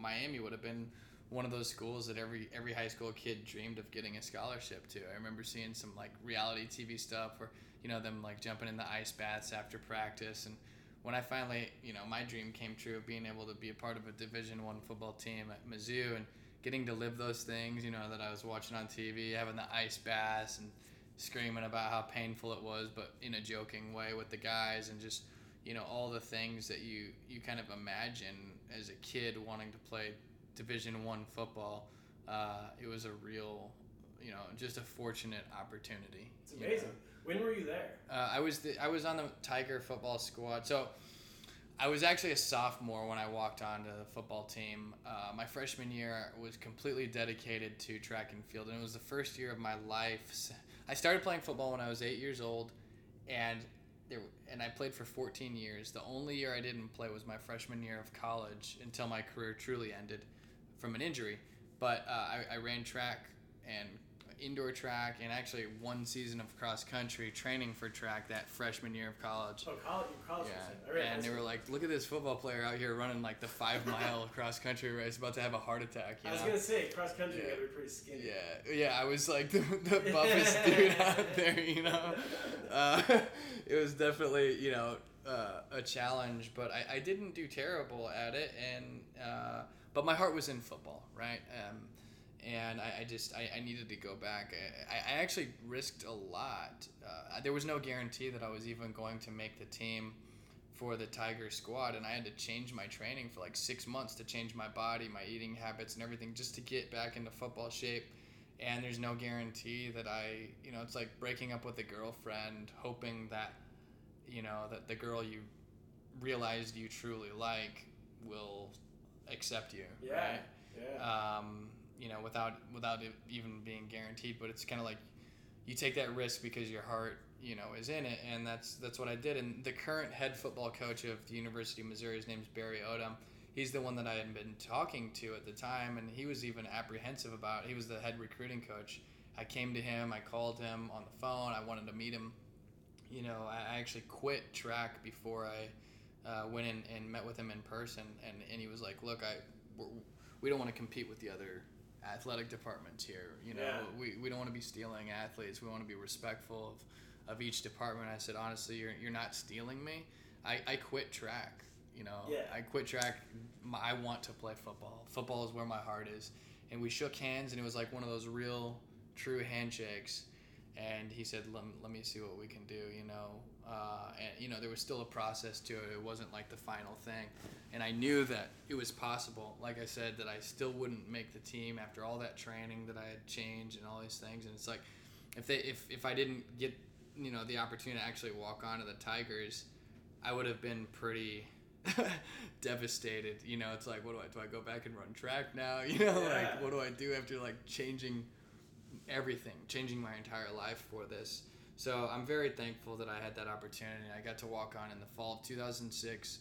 Miami would have been one of those schools that every high school kid dreamed of getting a scholarship to. I remember seeing some like reality TV stuff where you know them like jumping in the ice baths after practice and. When I finally, you know, my dream came true of being able to be a part of a Division I football team at Mizzou and getting to live those things, you know, that I was watching on TV, having the ice baths and screaming about how painful it was, but in a joking way with the guys and just, you know, all the things that you kind of imagine as a kid wanting to play Division I football. It was a real... You know, just a fortunate opportunity. It's amazing. You know? When were you there? I was on the Tiger football squad. So I was actually a sophomore when I walked onto the football team. My freshman year was completely dedicated to track and field, and it was the first year of my life. I started playing football when I was 8 years old, and I played for 14 years. The only year I didn't play was my freshman year of college until my career truly ended from an injury. But I ran track and indoor track, and actually one season of cross country training for track that freshman year of college. Oh, college! Yeah. And they were like, "Look at this football player out here running like the 5-mile cross country race, about to have a heart attack." I was gonna say cross country, you gotta be pretty skinny. Yeah. I was like the buffest dude out there. You know, it was definitely a challenge, but I didn't do terrible at it, and but my heart was in football, right? And I needed to go back. I actually risked a lot. There was no guarantee that I was even going to make the team for the Tiger squad, and I had to change my training for like 6 months to change my body, my eating habits, and everything just to get back into football shape. And there's no guarantee that it's like breaking up with a girlfriend, hoping that, you know, that the girl you realized you truly like will accept you. Yeah. Right? Yeah. You know, without it even being guaranteed, but it's kind of like you take that risk because your heart, you know, is in it, and that's what I did. And the current head football coach of the University of Missouri, his name's Barry Odom. He's the one that I had been talking to at the time, and he was even apprehensive about it. He was the head recruiting coach. I came to him. I called him on the phone. I wanted to meet him. You know, I actually quit track before I went in and met with him in person, and he was like, "Look, we don't want to compete with the other athletic departments here, you know, we don't want to be stealing athletes. We want to be respectful of each department." I said, "Honestly, you're not stealing me. I quit track, you know. Yeah. I quit track. I want to play football. Football is where my heart is." And we shook hands, and it was like one of those real, true handshakes. And he said, "Let me see what we can do," you know. And you know, there was still a process to it. It wasn't like the final thing. And I knew that it was possible. Like I said, that I still wouldn't make the team after all that training that I had changed and all these things. And it's like, if I didn't get, you know, the opportunity to actually walk onto the Tigers, I would have been pretty devastated. You know, it's like, what do? I go back and run track now? You know, like what do I do after like changing everything, changing my entire life for this? So I'm very thankful that I had that opportunity. I got to walk on in the fall of 2006.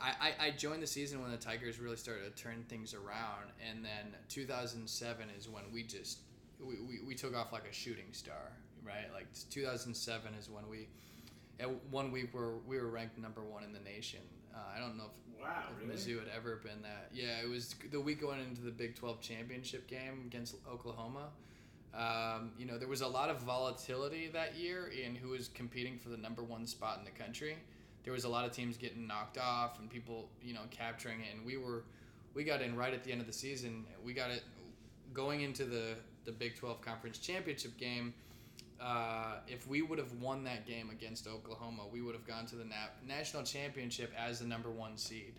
I joined the season when the Tigers really started to turn things around, and then 2007 is when we just we took off like a shooting star, right? Like 2007 is when we at one week we were ranked number one in the nation. I don't know if Mizzou had ever been that. Yeah, it was the week going into the Big 12 championship game against Oklahoma. You know, there was a lot of volatility that year in who was competing for the number one spot in the country. There was a lot of teams getting knocked off and people, you know, capturing it. And we got in right at the end of the season. We got it going into the Big 12 conference championship game. If we would have won that game against Oklahoma, we would have gone to the national championship as the number one seed.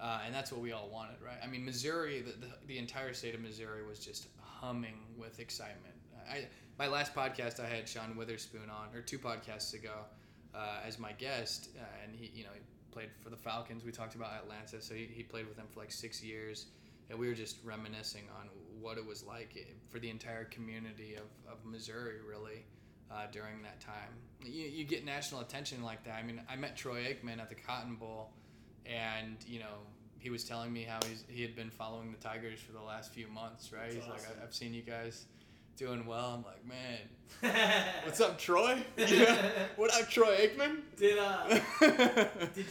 And that's what we all wanted, right? I mean, Missouri, the entire state of Missouri was just humming with excitement. My last podcast, I had Sean Witherspoon on, or two podcasts ago, as my guest, and he, you know, he played for the Falcons. We talked about Atlanta, so he played with them for like 6 years, and we were just reminiscing on what it was like for the entire community of Missouri, really, during that time. You get national attention like that. I mean, I met Troy Aikman at the Cotton Bowl. And, you know, he was telling me how he had been following the Tigers for the last few months, right? That's awesome. Like, I've seen you guys doing well. I'm like, man, what's up, Troy? Yeah. What up, Troy Aikman? Did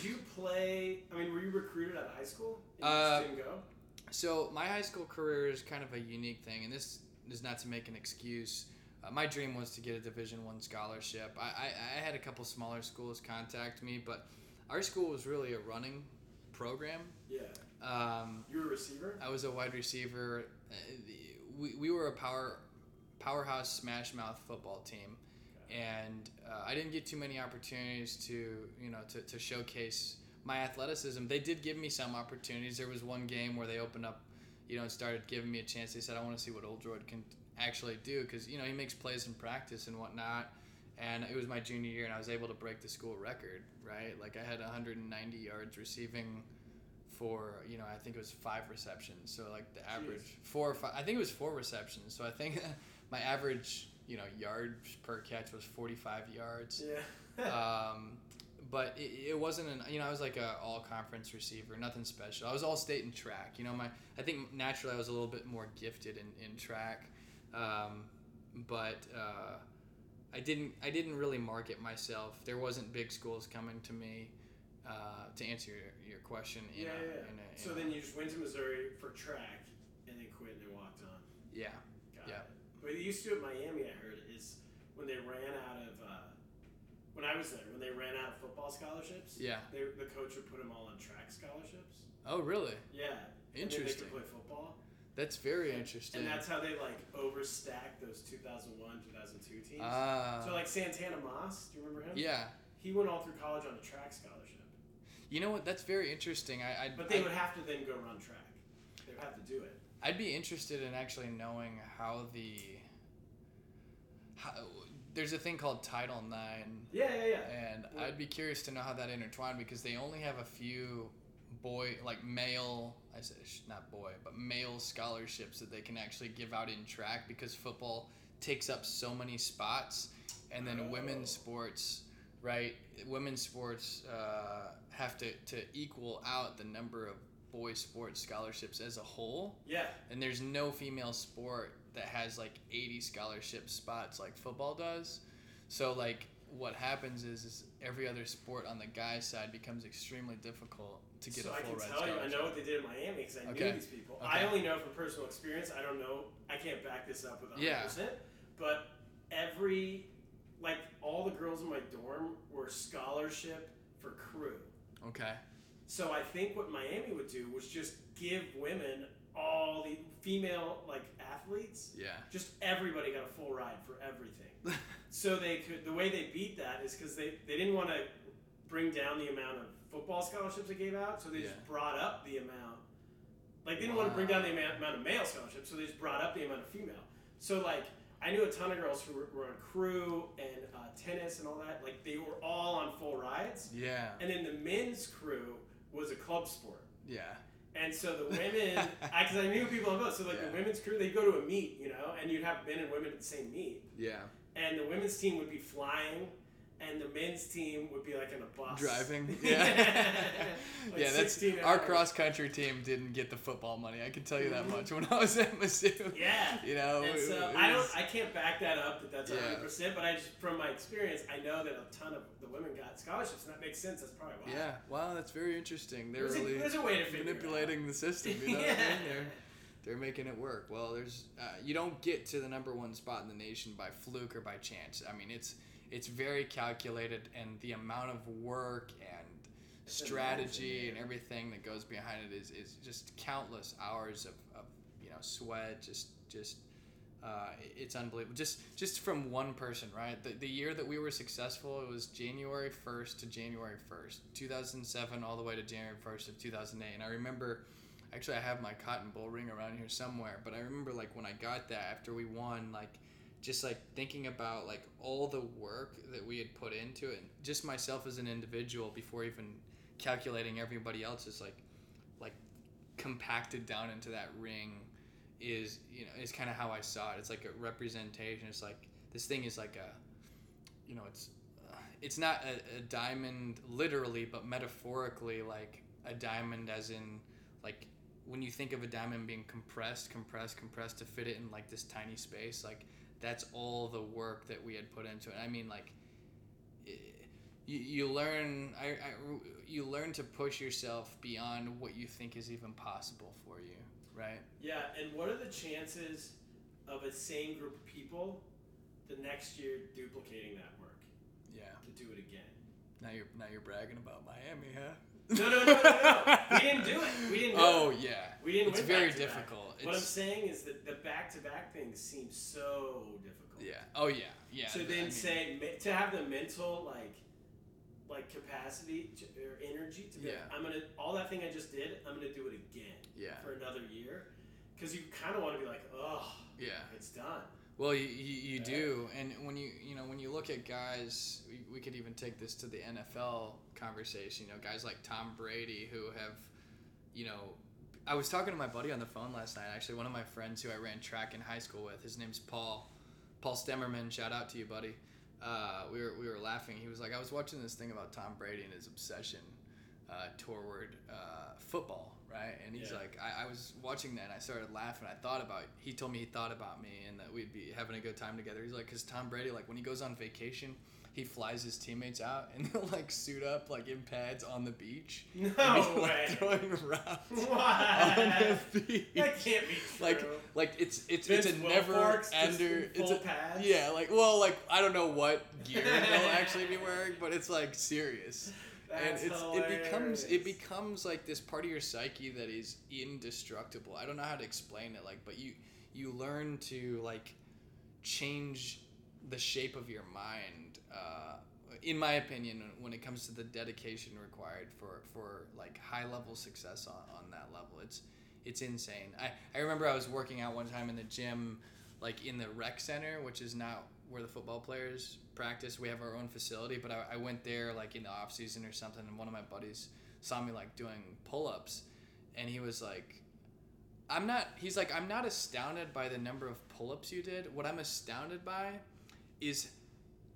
you play, I mean, were you recruited out of high school? And you just didn't go? So my high school career is kind of a unique thing, and this is not to make an excuse. My dream was to get a Division I scholarship. I had a couple smaller schools contact me, but... our school was really a running program. Yeah. You were a receiver? I was a wide receiver. We were a powerhouse smash mouth football team. Okay. And I didn't get too many opportunities to, you know, to showcase my athleticism. They did give me some opportunities. There was one game where they opened up, you know, and started giving me a chance. They said, I want to see what Oldroyd can actually do because, you know, he makes plays in practice and whatnot. And it was my junior year, and I was able to break the school record, right? Like, I had 190 yards receiving for, you know, I think it was 5 receptions. So, like, the average, 4 or 5, I think it was 4 receptions. So, I think my average, you know, yards per catch was 45 yards. Yeah. But it wasn't, you know, I was like an all-conference receiver, nothing special. I was all-state in track. You know, I think naturally I was a little bit more gifted in track. I didn't really market myself. There wasn't big schools coming to me, to answer your question. So then you just went to Missouri for track and then quit and then walked on. Yeah. Got it. What they used to at Miami, I heard, is when they ran out of when I was there, when they ran out of football scholarships. Yeah. The coach would put them all on track scholarships. Oh, really? Yeah. Interesting. And then they could play football. That's very interesting. And that's how they, like, overstacked those 2001, 2002 teams. So, like, Santana Moss, do you remember him? Yeah. He went all through college on a track scholarship. You know what? That's very interesting. But they would have to then go run track. They would have to do it. I'd be interested in actually knowing how there's a thing called Title IX. Yeah. And I'd be curious to know how that intertwined because they only have a few... male scholarships that they can actually give out in track because football takes up so many spots, and then women's sports have to equal out the number of boy sports scholarships as a whole. Yeah. And there's no female sport that has like 80 scholarship spots like football does. So like what happens is every other sport on the guy's side becomes extremely difficult to get so a full ride scholarship. So I can tell you, I know what they did in Miami because I knew these people. Okay. I only know from personal experience. I don't know. I can't back this up with 100%. Yeah. But all the girls in my dorm were scholarship for crew. Okay. So I think what Miami would do was just give women all the female athletes. Yeah. Just everybody got a full ride for everything. So they could. The way they beat that is because they didn't want to bring down the amount of football scholarships they gave out, so they just brought up the amount. Like, they didn't want to bring down the amount of male scholarships, so they just brought up the amount of female. So, like, I knew a ton of girls who were on crew and tennis and all that. Like, they were all on full rides. Yeah. And then the men's crew was a club sport. Yeah. And so the women, because I knew people on both, so the women's crew, they'd go to a meet, you know, and you'd have men and women at the same meet. Yeah. And the women's team would be flying and the men's team would be like in a bus. Driving. Yeah. Like yeah, that's our cross country team didn't get the football money. I can tell you that much when I was at Mizzou. Yeah. You know. And so I can't back that up that that's 100%, but I just from my experience I know that a ton of the women got scholarships, and that makes sense. That's probably why. Yeah. Wow, that's very interesting. They're really there's a way to figure manipulating it out. The system, you know. Yeah. What I mean? They're making it work. Well, there's you don't get to the number one spot in the nation by fluke or by chance. I mean, it's very calculated, and the amount of work and strategy and everything that goes behind it is just countless hours of you know sweat. Just it's unbelievable. Just from one person, right? The year that we were successful, it was January 1st to January 1st, 2007, all the way to January 1st of 2008, and I remember. Actually, I have my Cotton Bowl ring around here somewhere, but I remember, like, when I got that after we won, like, just, like, thinking about, like, all the work that we had put into it, and just myself as an individual before even calculating everybody else's, like compacted down into that ring is, you know, is kind of how I saw it. It's like a representation. It's like, this thing is like a, you know, it's not a diamond literally, but metaphorically, like, a diamond as in, like, when you think of a diamond being compressed to fit it in, like, this tiny space, like, that's all the work that we had put into it. I mean, like, you learn to push yourself beyond what you think is even possible for you, right? Yeah, and what are the chances of a same group of people the next year duplicating that work? Yeah. To do it again. Now you're bragging about Miami, huh? No. We didn't do it. We didn't win back-to-back. It's very difficult. What I'm saying is that the back-to-back thing seems so difficult. Yeah. Oh, yeah. Yeah. So then to have the mental, like capacity or energy to be like, all that thing I just did, I'm going to do it again for another year. Because you kind of want to be like, it's done. Well, you do, and when you look at guys, we could even take this to the NFL conversation. You know, guys like Tom Brady who have, you know, I was talking to my buddy on the phone last night. Actually, one of my friends who I ran track in high school with. His name's Paul Stemmerman. Shout out to you, buddy. We were laughing. He was like, I was watching this thing about Tom Brady and his obsession toward football, right? And he's like, I was watching that and I started laughing. He told me he thought about me and that we'd be having a good time together. He's like, because Tom Brady, like, when he goes on vacation, he flies his teammates out and they'll, like, suit up, like, in pads on the beach. No way. Like, throwing routes on the beach. That can't be true. Like it's a never-ender. Full pads? Yeah, like, well, like, I don't know what gear they'll actually be wearing, but it's, like, serious. That's and it becomes like this part of your psyche that is indestructible. I don't know how to explain it, like, but you learn to, like, change the shape of your mind. In my opinion, when it comes to the dedication required for like high level success on that level, it's insane. I remember I was working out one time in the gym, like in the rec center, which is not where the football players practice. We have our own facility, but I went there like in the off season or something, and one of my buddies saw me like doing pull-ups, and he was like, I'm not astounded by the number of pull-ups you did. What I'm astounded by is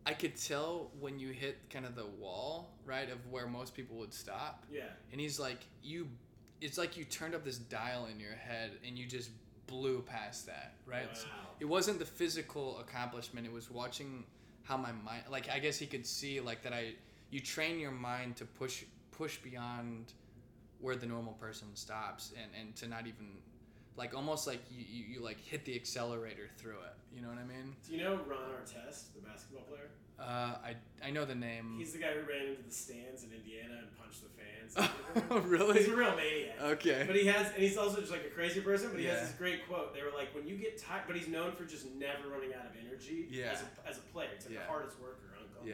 I could tell when you hit kind of the wall, right, of where most people would stop. Yeah. And he's like, it's like you turned up this dial in your head and you just blew past that, right? Wow. So it wasn't the physical accomplishment, it was watching how my mind, like, I guess he could see, like, that you train your mind to push beyond where the normal person stops, and to not even, like, almost like you like hit the accelerator through it, you know what I mean? Do you know Ron Artest, the basketball player? I know the name. He's the guy who ran into the stands in Indiana and punched the fans. Oh, really? He's a real maniac. Okay. But he's also just like a crazy person, but he has this great quote. They were like, when you get tired, but he's known for just never running out of energy as a player. It's like the hardest worker on court, you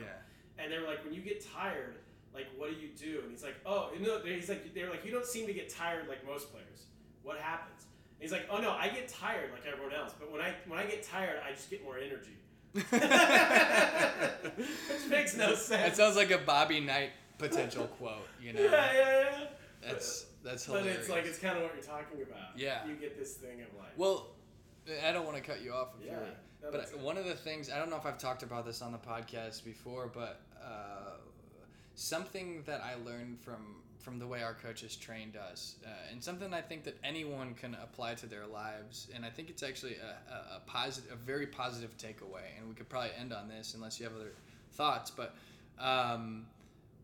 know? Yeah. And they were like, when you get tired, like, what do you do? And he's like, oh, you know, he's like, they were like, you don't seem to get tired like most players. What happens? And he's like, oh, no, I get tired like everyone else, but when I get tired, I just get more energy. Which makes no sense. That sounds like a Bobby Knight potential quote, you know? Yeah. That's hilarious. But it's like, it's kind of what you're talking about. Yeah. You get this thing of like... Well, I don't want to cut you off if you're But one of the things, I don't know if I've talked about this on the podcast before, but something that I learned from the way our coaches trained us, and something I think that anyone can apply to their lives, and I think it's actually a very positive takeaway, and we could probably end on this unless you have other thoughts, but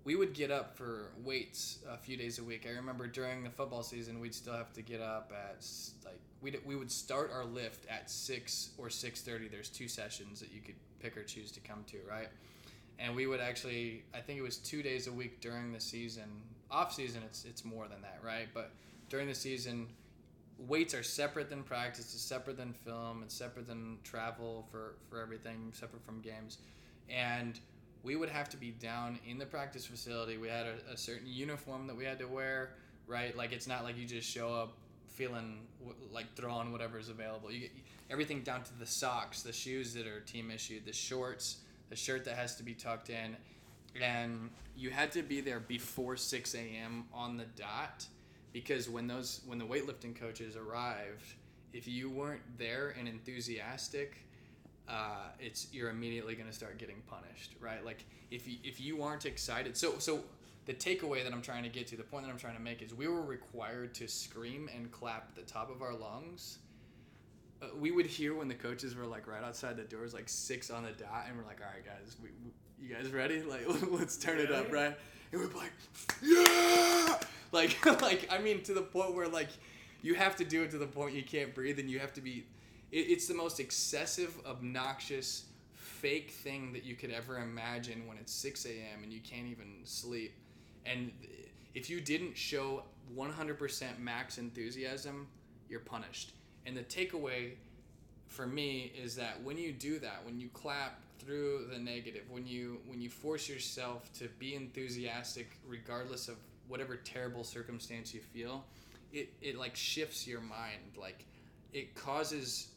we would get up for weights a few days a week. I remember during the football season, we'd still have to get up at, like, we would start our lift at 6 or 6:30. There's two sessions that you could pick or choose to come to, right? And we would actually, I think it was 2 days a week during the season. Off season, it's more than that, right? But during the season, weights are separate than practice, it's separate than film, it's separate than travel for everything, separate from games. And we would have to be down in the practice facility. We had a certain uniform that we had to wear, right? Like, it's not like you just show up feeling like throwing whatever's available. You get everything down to the socks, the shoes that are team issued, the shorts, the shirt that has to be tucked in, and you had to be there before 6 a.m. on the dot, because when the weightlifting coaches arrived, if you weren't there and enthusiastic, you're immediately going to start getting punished, right? Like, if you aren't excited, so the takeaway that I'm trying to get to, the point that I'm trying to make, is we were required to scream and clap at the top of our lungs. We would hear when the coaches were, like, right outside the doors, like 6 on the dot, and we're like, all right, guys, we you guys ready? Like, let's turn it up, right? And we'd be like, yeah! Like, I mean, to the point where, like, you have to do it to the point you can't breathe, and you have to be... It's the most excessive, obnoxious, fake thing that you could ever imagine when it's 6 a.m. and you can't even sleep. And if you didn't show 100% max enthusiasm, you're punished. And the takeaway for me is that when you do that, when you clap through the negative, when you force yourself to be enthusiastic regardless of whatever terrible circumstance you feel, it like shifts your mind. Like, it causes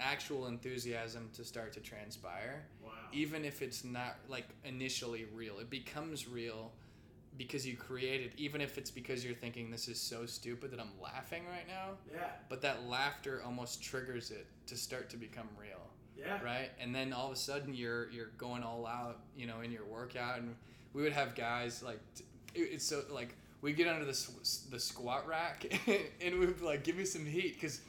actual enthusiasm to start to transpire. Wow. Even if it's not, like, initially real. It becomes real because you create it, even if it's because you're thinking, this is so stupid that I'm laughing right now. Yeah. But that laughter almost triggers it to start to become real. Yeah. Right? And then all of a sudden you're going all out, you know, in your workout. And we would have guys, like, it's so, like, we'd get under the squat rack and we'd be like, give me some heat. Because,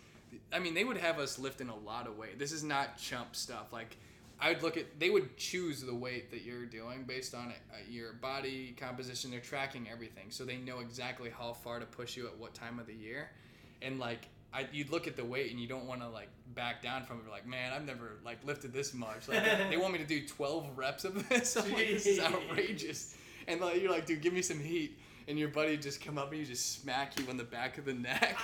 I mean, they would have us lifting a lot of weight. This is not chump stuff. Like, I would look at, they would choose the weight that you're doing based on your body composition. They're tracking everything, so they know exactly how far to push you at what time of the year. And, like, you'd look at the weight and you don't want to, like, back down from it. You're like, man, I've never, like, lifted this much. Like, they want me to do 12 reps of this. I'm like, this is outrageous. And, like, you're like, dude, give me some heat. And your buddy just come up and you just smack you on the back of the neck,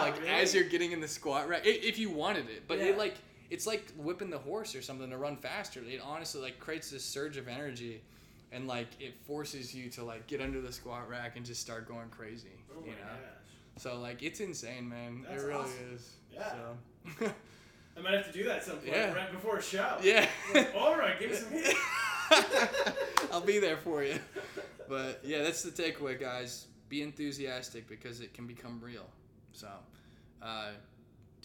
like, really? As you're getting in the squat rack, if you wanted it. But it, like, it's like whipping the horse or something to run faster. It honestly, like, creates this surge of energy, and, like, it forces you to, like, get under the squat rack and just start going crazy. Oh, you know? Gosh. So, like, it's insane, man. That's awesome. Is. Yeah. So. I might have to do that at some point, right before a show. Yeah. Like, all right, give me some heat. I'll be there for you. But yeah, that's the takeaway, guys. Be enthusiastic because it can become real. So, do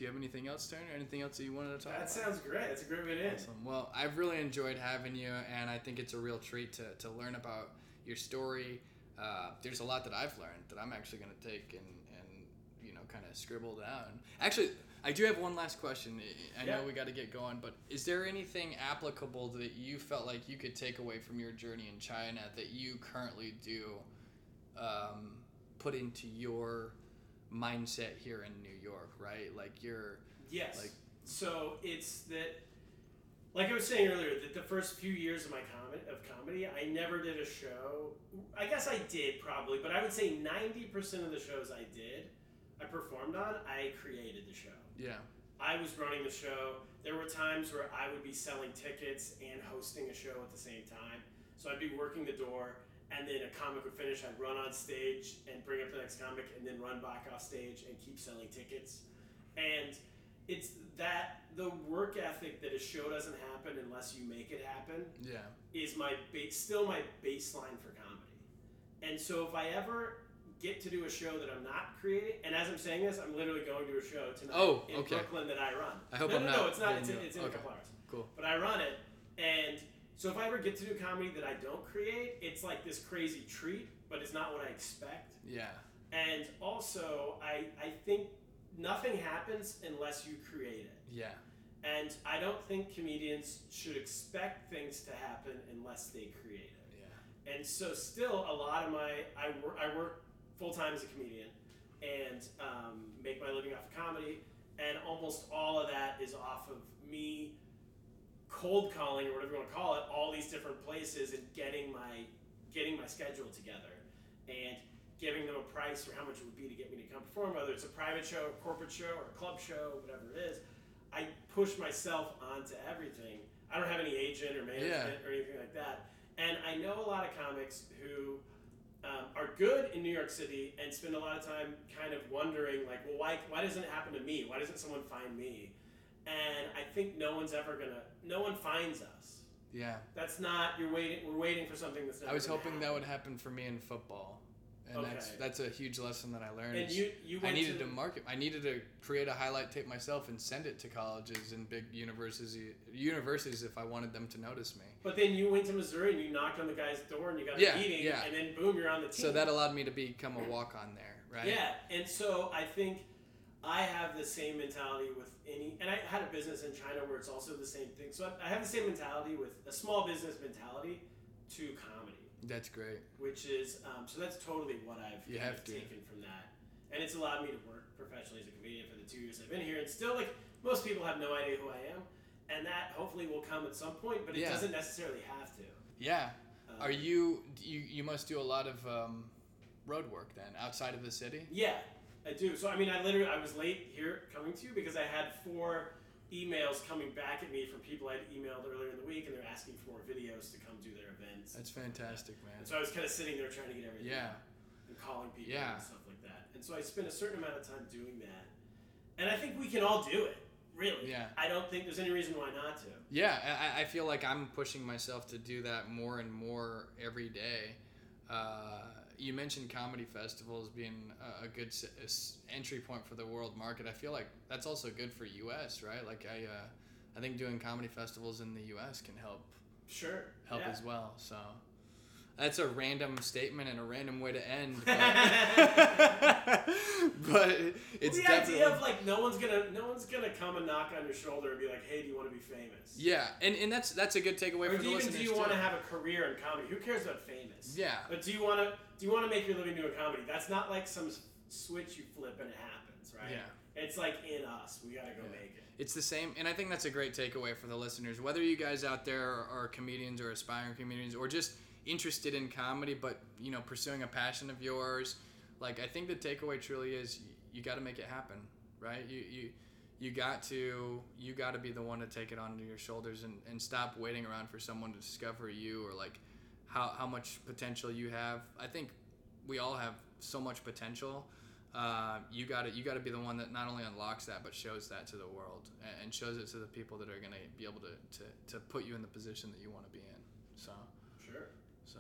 you have anything else, Turner? Anything else that you wanted to talk about? That sounds great. That's a great way to end. Awesome. Well, I've really enjoyed having you, and I think it's a real treat to learn about your story. There's a lot that I've learned that I'm actually going to take and you know, kind of scribble down. Actually, I do have one last question. I know we got to get going, but is there anything applicable that you felt like you could take away from your journey in China that you currently do put into your mindset here in New York, right? Like you're... Yes. Like, so it's that, like I was saying earlier, that the first few years of my comedy, I never did a show. I guess I did probably, but I would say 90% of the shows I did, I performed on, I created the show. Yeah. I was running the show. There were times where I would be selling tickets and hosting a show at the same time. So I'd be working the door, and then a comic would finish, I'd run on stage and bring up the next comic, and then run back off stage and keep selling tickets. And it's that, the work ethic that a show doesn't happen unless you make it happen, is still my baseline for comedy. And so if I ever get to do a show that I'm not creating, and as I'm saying this, I'm literally going to a show tonight in Brooklyn that I run. I hope I'm not. No, it's not. It's in a couple hours. Cool. But I run it, and so if I ever get to do comedy that I don't create, it's like this crazy treat, but it's not what I expect. Yeah. And also, I think nothing happens unless you create it. Yeah. And I don't think comedians should expect things to happen unless they create it. Yeah. And so still, a lot of my... I work full-time as a comedian and make my living off of comedy, and almost all of that is off of me cold calling, or whatever you want to call it, all these different places and getting my schedule together and giving them a price for how much it would be to get me to come perform, whether it's a private show, a corporate show, or a club show, whatever it is. I push myself onto everything. I don't have any agent or management or anything like that. And I know a lot of comics who are good in New York City and spend a lot of time kind of wondering, like, well, why doesn't it happen to me? Why doesn't someone find me? And I think no one finds us. Yeah. That's not, we're waiting for something that's not. I was hoping that would happen for me in football. And okay. That's a huge lesson that I learned. And you went I needed to market. I needed to create a highlight tape myself and send it to colleges and big universities if I wanted them to notice me. But then you went to Missouri and you knocked on the guy's door and you got a meeting and then boom, you're on the team. So that allowed me to become a walk-on there, right? Yeah, and so I think I have the same mentality with any... And I had a business in China where it's also the same thing. So I have the same mentality with a small business mentality to comedy. That's great. Which is, so that's totally what I've taken from that. And it's allowed me to work professionally as a comedian for the 2 years I've been here. And still, like, most people have no idea who I am. And that hopefully will come at some point, but it doesn't necessarily have to. Yeah. Are you must do a lot of road work then, outside of the city? Yeah, I do. So, I mean, I was late here coming to you because I had 4 emails coming back at me from people I'd emailed earlier in the week, and they're asking for videos to come do their events. That's fantastic, man. And so I was kind of sitting there trying to get everything and calling people and stuff like that. And so I spent a certain amount of time doing that. And I think we can all do it, really. Yeah. I don't think there's any reason why not to. Yeah, I feel like I'm pushing myself to do that more and more every day. You mentioned comedy festivals being a good entry point for the world market. I feel like that's also good for U.S., right? Like I think doing comedy festivals in the U.S. can help. Sure. Help as well. So that's a random statement and a random way to end. But, but it's the idea of like no one's gonna come and knock on your shoulder and be like, hey, do you want to be famous? Yeah, and that's a good takeaway for the listeners. Or do you want to have a career in comedy? Who cares about famous? Yeah. But do you want to make your living doing comedy? That's not like some switch you flip and it happens, right? Yeah. It's like in us. We gotta go make it. It's the same, and I think that's a great takeaway for the listeners. Whether you guys out there are comedians or aspiring comedians or just interested in comedy, but you know, pursuing a passion of yours, like I think the takeaway truly is you got to make it happen, right? You got to be the one to take it onto your shoulders and stop waiting around for someone to discover you or like how much potential you have. I think we all have so much potential. You got to be the one that not only unlocks that but shows that to the world and shows it to the people that are going to be able to put you in the position that you want to be in. So sure. So,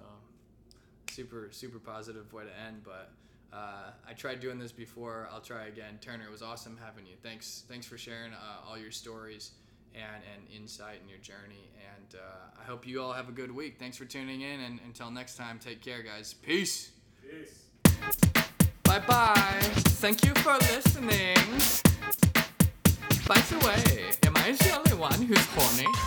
super, super positive way to end, but I tried doing this before. I'll try again. Turner, it was awesome having you. Thanks for sharing all your stories and insight in your journey, and I hope you all have a good week. Thanks for tuning in, and until next time, take care, guys. Peace. Peace. Bye-bye. Thank you for listening. By the way, am I the only one who's horny?